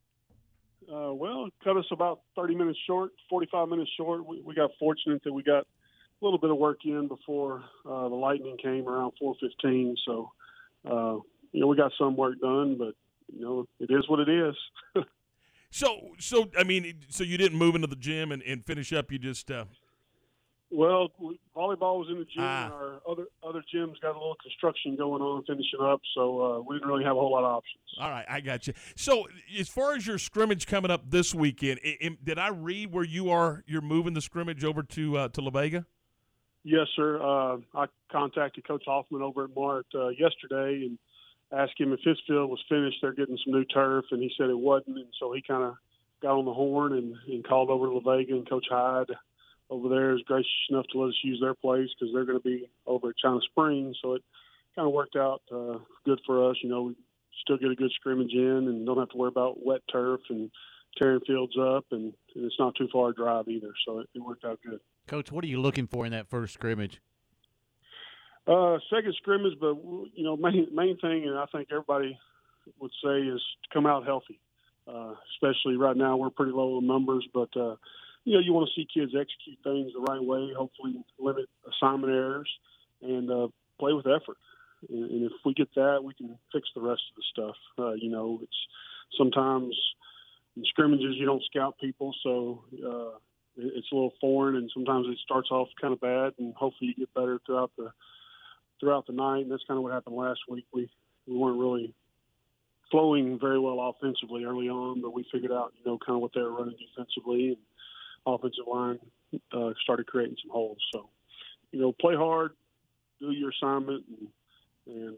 Well, it cut us about 30 minutes short, 45 minutes short. We got fortunate that we got a little bit of work in before the lightning came around 4:15. So, we got some work done, but, it is what it is. So you didn't move into the gym and finish up. You just Well, volleyball was in the gym. And our other gyms got a little construction going on, finishing up, so we didn't really have a whole lot of options. All right, I got you. So as far as your scrimmage coming up this weekend, did I read where you're moving the scrimmage over to La Vega? Yes, sir. I contacted Coach Hoffman over at Mart yesterday and asked him if his field was finished. They're getting some new turf, and he said it wasn't, and so he kind of got on the horn and called over to La Vega, and Coach Hyde over there is gracious enough to let us use their place because they're going to be over at China Springs. So it kind of worked out good for us. We still get a good scrimmage in and don't have to worry about wet turf and tearing fields up, and it's not too far a drive either. So it worked out good. Coach, what are you looking for in that first scrimmage? Second scrimmage, but, main thing, and I think everybody would say, is to come out healthy, especially right now. We're pretty low in numbers, but you want to see kids execute things the right way, hopefully limit assignment errors, and play with effort. And if we get that, we can fix the rest of the stuff. It's sometimes in scrimmages you don't scout people, so it's a little foreign, and sometimes it starts off kind of bad, and hopefully you get better throughout the night. And that's kind of what happened last week. We weren't really flowing very well offensively early on, but we figured out, kind of what they were running defensively, and offensive line started creating some holes. So, play hard, do your assignment, and and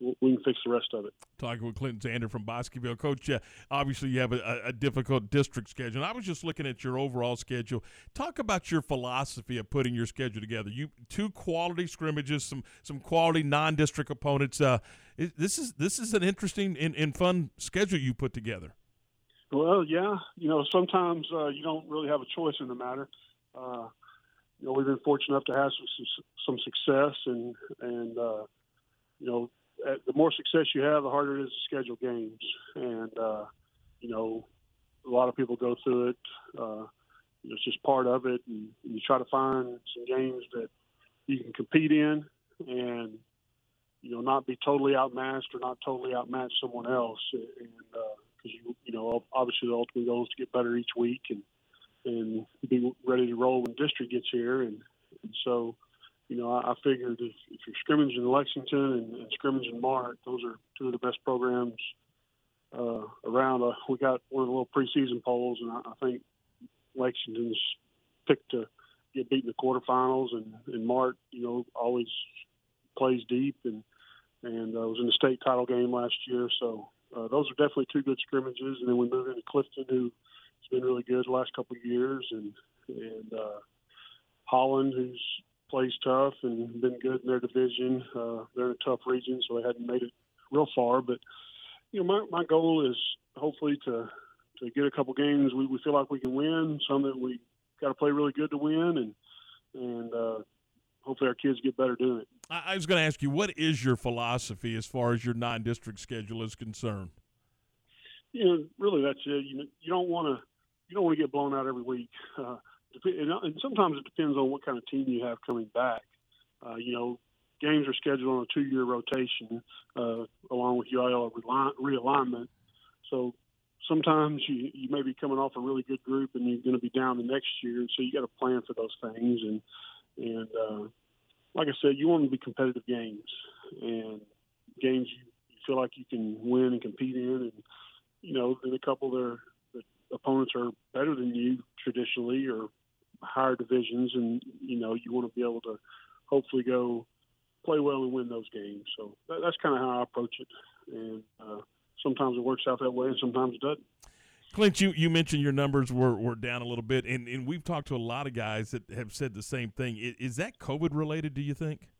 we can fix the rest of it. Talking with Clint Zander from Bosqueville. Coach, obviously you have a difficult district schedule. And I was just looking at your overall schedule. Talk about your philosophy of putting your schedule together. You two quality scrimmages, some quality non-district opponents. This is an interesting and fun schedule you put together. Well, yeah. You know, sometimes you don't really have a choice in the matter. You know, we've been fortunate enough to have some success, and you know, the more success you have, the harder it is to schedule games. And, you know, a lot of people go through it. It's just part of it. And you try to find some games that you can compete in and, you know, not be totally outmatched or not totally outmatch someone else. And, because, you know, obviously the ultimate goal is to get better each week and be ready to roll when district gets here. And so, you know, I figured if you're scrimmaging in Lexington and scrimmaging Mart, those are two of the best programs around. We got one of the little preseason polls, and I think Lexington's picked to get beat in the quarterfinals. And Mart, you know, always plays deep and was in the state title game last year. So those are definitely two good scrimmages. And then we move into Clifton, who's been really good the last couple of years, and Holland, who's plays tough and been good in their division. They're in a tough region, so they hadn't made it real far. But, you know, my goal is hopefully to get a couple games we feel like we can win, some that we got to play really good to win, and hopefully our kids get better doing it. I was going to ask you, what is your philosophy as far as your non-district schedule is concerned? You know, really that's it. You know, you don't want to get blown out every week. And sometimes it depends on what kind of team you have coming back. You know, games are scheduled on a 2-year rotation along with UIL realignment. So sometimes you may be coming off a really good group and you're going to be down the next year. So you got to plan for those things. And like I said, you want them to be competitive games and games you feel like you can win and compete in. And, you know, in a couple the opponents are better than you traditionally or higher divisions, and you know you want to be able to hopefully go play well and win those games. So that's kind of how I approach it, and sometimes it works out that way and sometimes it doesn't. Clint, you mentioned your numbers were down a little bit, and we've talked to a lot of guys that have said the same thing. Is that COVID related, do you think?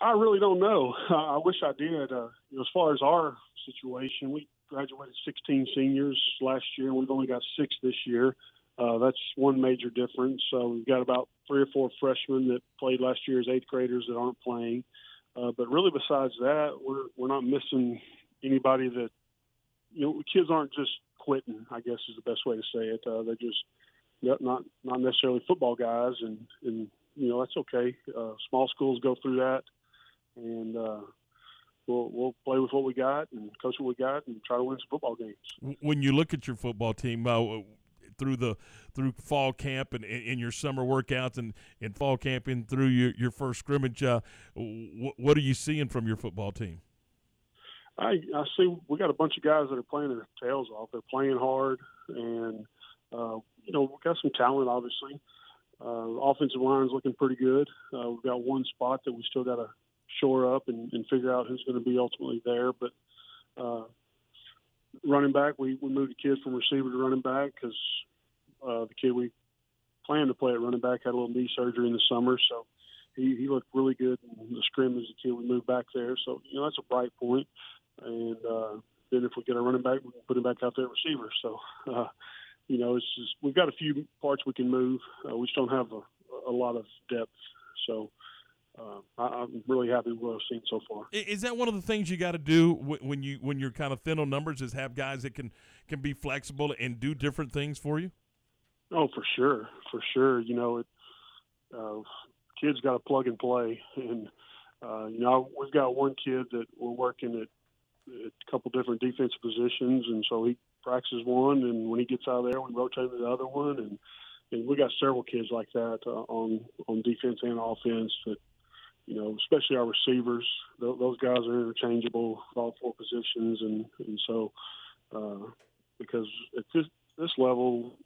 I really don't know. I wish I did. You know, as far as our situation, we graduated 16 seniors last year, and we've only got 6 this year. That's one major difference. So we've got about 3 or 4 freshmen that played last year as 8th graders that aren't playing. But really, besides that, we're not missing anybody that, you know, kids aren't just quitting, I guess is the best way to say it. They're just not necessarily football guys, and you know, that's okay. Small schools go through that, and We'll play with what we got and coach what we got and try to win some football games. When you look at your football team through fall camp and your summer workouts and fall camping through your first scrimmage, what are you seeing from your football team? I see we got a bunch of guys that are playing their tails off. They're playing hard, and you know, we've got some talent, obviously. Offensive line's looking pretty good. We've got one spot that we still got to shore up and figure out who's going to be ultimately there. But running back, we moved a kid from receiver to running back because the kid we planned to play at running back had a little knee surgery in the summer. So he looked really good in the scrimmage, the kid we moved back there. So, you know, that's a bright point. And then if we get a running back, we can put him back out there at receiver. So, you know, it's just, we've got a few parts we can move. We just don't have a lot of depth. So, I'm really happy with what I've seen so far. Is that one of the things you got to do when you're kind of thin on numbers, is have guys that can be flexible and do different things for you? Oh, for sure. You know, kids got to plug and play, and you know, we've got one kid that we're working at a couple different defensive positions, and so he practices one, and when he gets out of there, we rotate to the other one, and we got several kids like that on defense and offense that. You know, especially our receivers; those guys are interchangeable with all 4 positions, and so because at this level,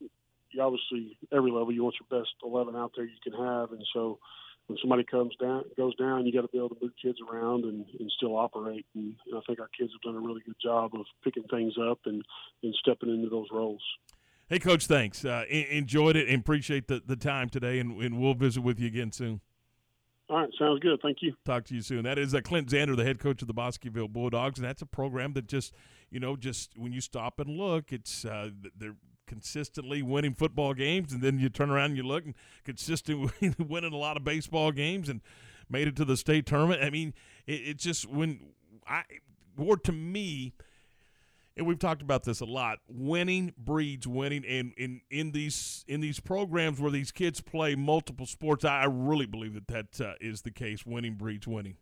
you obviously every level you want your best 11 out there you can have, and so when somebody goes down, you got to be able to move kids around and still operate. And I think our kids have done a really good job of picking things up and stepping into those roles. Hey, Coach, thanks. Enjoyed it and appreciate the time today, and we'll visit with you again soon. All right, sounds good. Thank you. Talk to you soon. That is Clint Zander, the head coach of the Bosqueville Bulldogs, and that's a program that just when you stop and look, it's they're consistently winning football games, and then you turn around and you look and consistently winning a lot of baseball games and made it to the state tournament. I mean, it's just and we've talked about this a lot, winning breeds winning, and in these programs where these kids play multiple sports, I really believe that is the case. Winning breeds winning.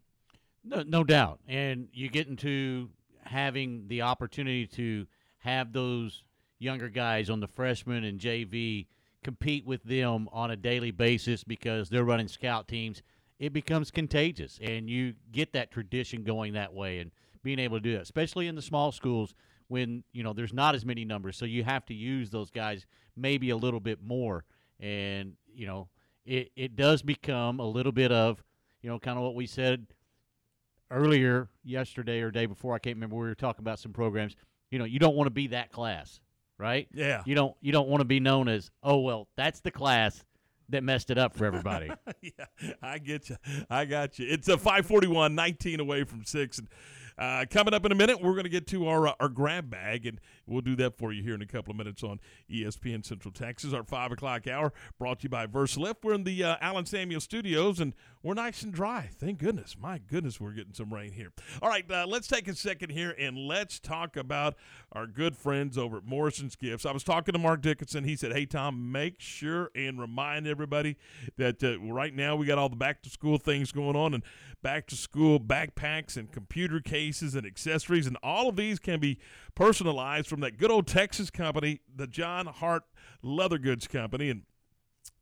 No doubt. And you get into having the opportunity to have those younger guys on the freshman and JV compete with them on a daily basis because they're running scout teams. It becomes contagious, and you get that tradition going that way and being able to do that, especially in the small schools when, there's not as many numbers. So you have to use those guys maybe a little bit more. And, it does become a little bit of, kind of what we said earlier yesterday or day before. I can't remember. We were talking about some programs. You don't want to be that class, right? Yeah. You don't want to be known as, oh, well, that's the class that messed it up for everybody. Yeah, I get you. I got you. It's a 5:41, 19 away from 6. Coming up in a minute, we're going to get to our grab bag, and we'll do that for you here in a couple of minutes on ESPN Central Texas. Our 5 o'clock hour brought to you by VersaLift. We're in the Allen Samuels studios, and we're nice and dry. Thank goodness. My goodness, we're getting some rain here. All right, let's take a second here, and let's talk about our good friends over at Morrison's Gifts. I was talking to Mark Dickinson. He said, hey, Tom, make sure and remind everybody that right now we got all the back-to-school things going on, and back-to-school backpacks and computer cases and accessories, and all of these can be personalized from that good old Texas company, the John Hart Leather Goods Company, and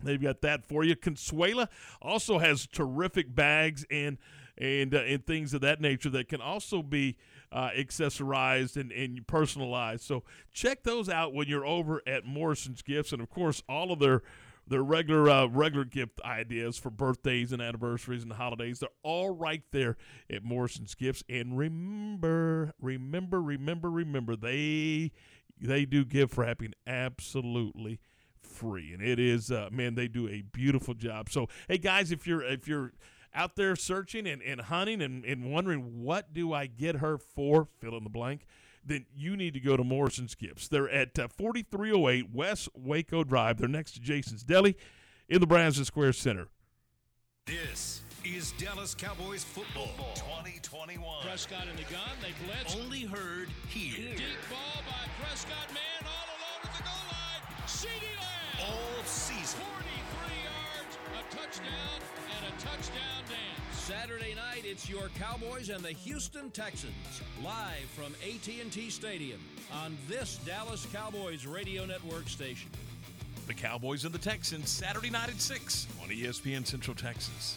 they've got that for you. Consuela also has terrific bags and things of that nature that can also be accessorized and personalized. So check those out when you're over at Morrison's Gifts, and of course all of their regular gift ideas for birthdays and anniversaries and holidays. They're all right there at Morrison's Gifts. And remember, they do gift wrapping absolutely free. And it is, they do a beautiful job. So, hey, guys, if you're out there searching and hunting and wondering, what do I get her for, fill in the blank, then you need to go to Morrison's Gifts. They're at 4308 West Waco Drive. They're next to Jason's Deli in the Brazos Square Center. This is Dallas Cowboys football 2021. Prescott in the gun. They blitz. Only heard here. Deep ball by Prescott, man, all alone at the goal line. CD Lamb. All season. 43 yards, a touchdown, and a touchdown dance. Saturday night, it's your Cowboys and the Houston Texans, live from AT&T Stadium on this Dallas Cowboys radio network station. The Cowboys and the Texans, Saturday night at 6 on ESPN Central Texas.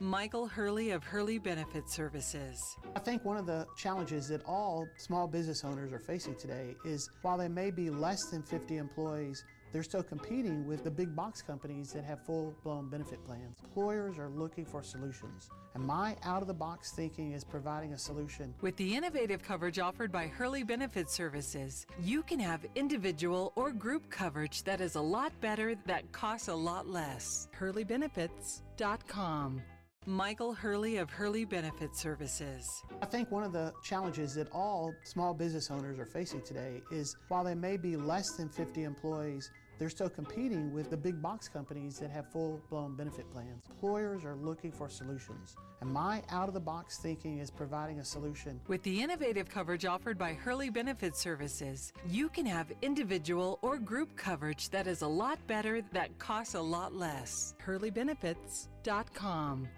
Michael Hurley of Hurley Benefit Services. I think one of the challenges that all small business owners are facing today is while they may be less than 50 employees, they're still competing with the big box companies that have full-blown benefit plans. Employers are looking for solutions, and my out-of-the-box thinking is providing a solution. With the innovative coverage offered by Hurley Benefit Services, you can have individual or group coverage that is a lot better, that costs a lot less. HurleyBenefits.com. Michael Hurley of Hurley Benefit Services. I think one of the challenges that all small business owners are facing today is while they may be less than 50 employees, They're still competing with the big box companies that have full-blown benefit plans. Employers are looking for solutions, and my out-of-the-box thinking is providing a solution. With the innovative coverage offered by Hurley Benefit Services, you can have individual or group coverage that is a lot better, that costs a lot less. HurleyBenefits.com.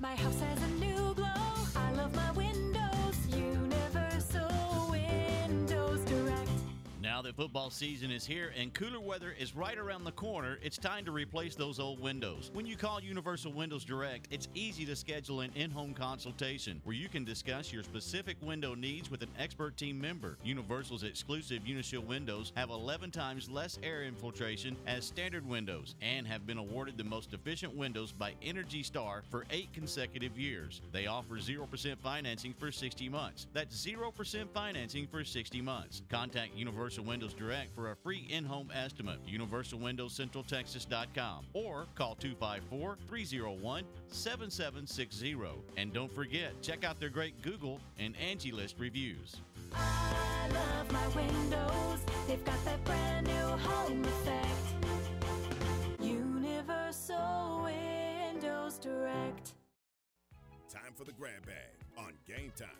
My house has a new glow. I love my windows. Universal Windows Direct. Now that football season is here and cooler weather is right around the corner, it's time to replace those old windows. When you call Universal Windows Direct, it's easy to schedule an in-home consultation where you can discuss your specific window needs with an expert team member. Universal's exclusive Unishield windows have 11 times less air infiltration as standard windows and have been awarded the most efficient windows by Energy Star for 8 consecutive years. They offer 0% financing for 60 months. That's 0% financing for 60 months. Contact Universal Windows Direct for a free in-home estimate. UniversalWindowsCentralTexas.com or call 254-301-7760. And don't forget, check out their great Google and Angie List reviews. I love my windows. They've got that brand new home effect. Universal Windows Direct. Time for the grab bag on Game Time.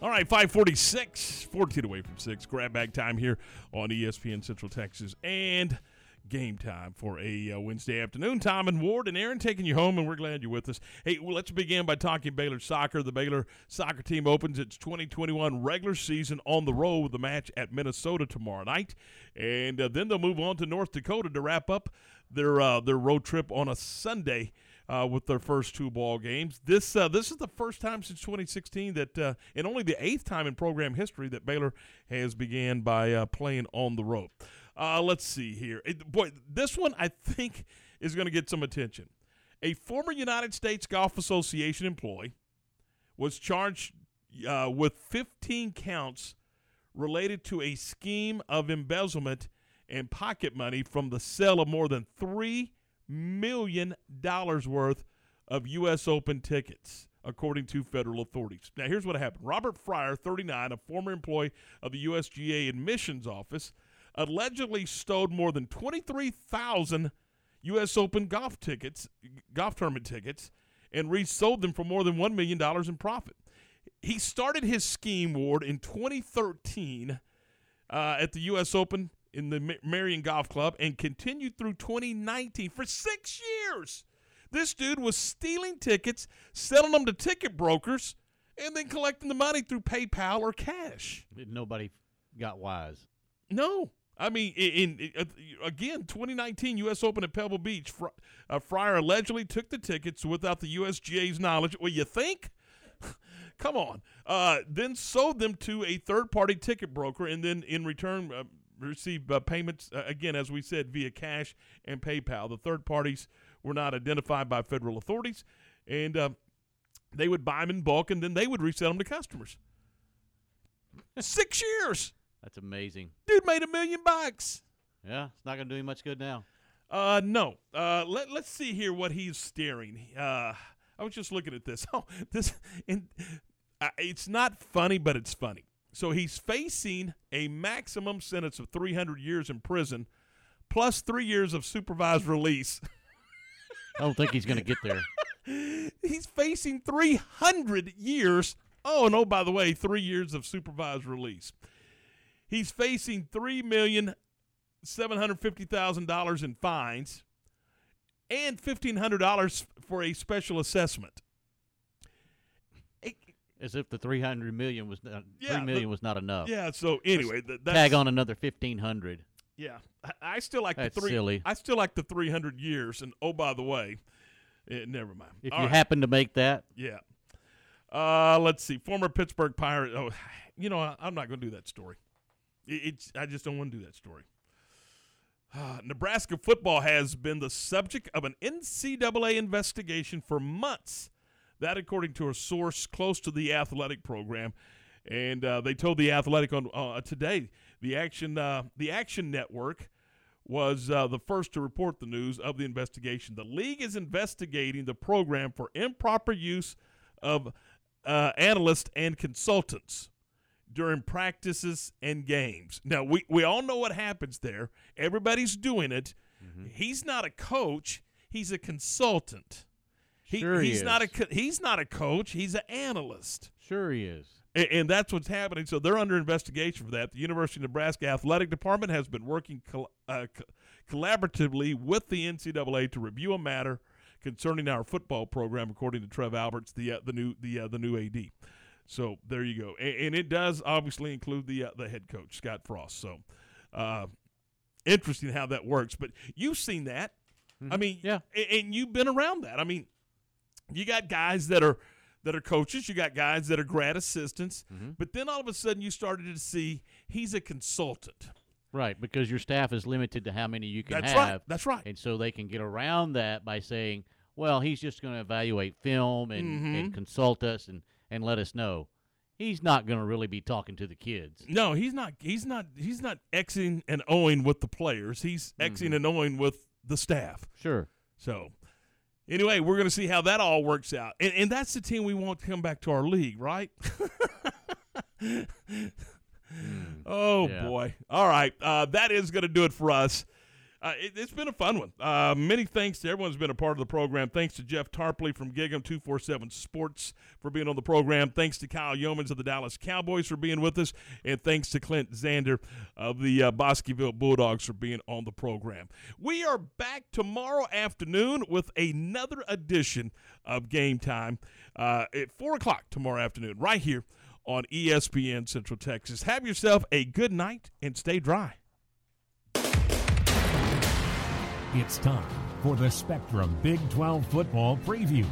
All right, 5:46, 14 away from 6. Grab bag time here on ESPN Central Texas and Game Time for a Wednesday afternoon. Tom and Ward and Aaron taking you home, and we're glad you're with us. Hey, well, let's begin by talking Baylor soccer. The Baylor soccer team opens its 2021 regular season on the road with a match at Minnesota tomorrow night, and then they'll move on to North Dakota to wrap up their road trip on a Sunday with their first two ball games. This is the first time since 2016 that, and only the 8th time in program history that Baylor has began by playing on the road. Let's see here. Boy, this one I think is going to get some attention. A former United States Golf Association employee was charged with 15 counts related to a scheme of embezzlement and pocket money from the sale of more than $3 million worth of U.S. Open tickets, according to federal authorities. Now, here's what happened. Robert Fryer, 39, a former employee of the USGA admissions office, allegedly stole more than 23,000 U.S. Open golf tournament tickets, and resold them for more than $1 million in profit. He started his scheme, Ward, in 2013 at the U.S. Open in the Marion Golf Club, and continued through 2019 for 6 years. This dude was stealing tickets, selling them to ticket brokers, and then collecting the money through PayPal or cash. Nobody got wise. No. I mean, again, 2019 U.S. Open at Pebble Beach, Fryer allegedly took the tickets without the USGA's knowledge. Well, you think? Come on. Then sold them to a third-party ticket broker, and then in return received payments, again, as we said, via cash and PayPal. The third parties were not identified by federal authorities, and they would buy them in bulk, and then they would resell them to customers. 6 years. That's amazing. Dude made $1 million. Yeah, it's not going to do him much good now. No. Let's see here what he's steering. I was just looking at this. Oh, this, and it's not funny, but it's funny. So he's facing a maximum sentence of 300 years in prison, plus 3 years of supervised release. I don't think he's going to get there. He's facing 300 years. Oh, and oh, by the way, 3 years of supervised release. He's facing $3,750,000 in fines and $1,500 for a special assessment. As if the $300 million was not, yeah, $3 million was not enough. Yeah. So anyway, that's, tag on another $1,500. Yeah, I still like that's the three. Silly. I still like the 300 years. And oh, by the way, never mind. If all you right. happen to make that, yeah. Let's see. Former Pittsburgh Pirate. Oh, you know, I'm not going to do that story. I just don't want to do that story. Nebraska football has been the subject of an NCAA investigation for months. That, according to a source close to the athletic program, and they told the Athletic on today. The Action Network was the first to report the news of the investigation. The league is investigating the program for improper use of analysts and consultants. during practices and games. Now, we all know what happens there. Everybody's doing it. Mm-hmm. He's not a coach. He's a consultant. He's not a coach. He's an analyst. Sure he is. And that's what's happening. So they're under investigation for that. The University of Nebraska Athletic Department has been working collaboratively with the NCAA to review a matter concerning our football program, according to Trev Alberts, the new AD. So there you go. And it does obviously include the head coach, Scott Frost. So interesting how that works. But you've seen that. Mm-hmm. I mean, yeah. And you've been around that. I mean, you got guys that are coaches. You got guys that are grad assistants. Mm-hmm. But then all of a sudden you started to see he's a consultant. Right, because your staff is limited to how many you can have. That's right. And so they can get around that by saying, well, he's just going to evaluate film and consult us and let us know. He's not going to really be talking to the kids. No, he's not Xing and Oing with the players. He's Xing and Oing with the staff. Sure. So anyway, we're going to see how that all works out. And that's the team we want to come back to our league, right? Boy. All right. That is going to do it for us. It's been a fun one. Many thanks to everyone who's been a part of the program. Thanks to Jeff Tarpley from Gigem247Sports for being on the program. Thanks to Kyle Yeomans of the Dallas Cowboys for being with us. And thanks to Clint Zander of the Bosqueville Bulldogs for being on the program. We are back tomorrow afternoon with another edition of Game Time at 4 o'clock tomorrow afternoon right here on ESPN Central Texas. Have yourself a good night and stay dry. It's time for the Spectrum Big 12 Football Preview.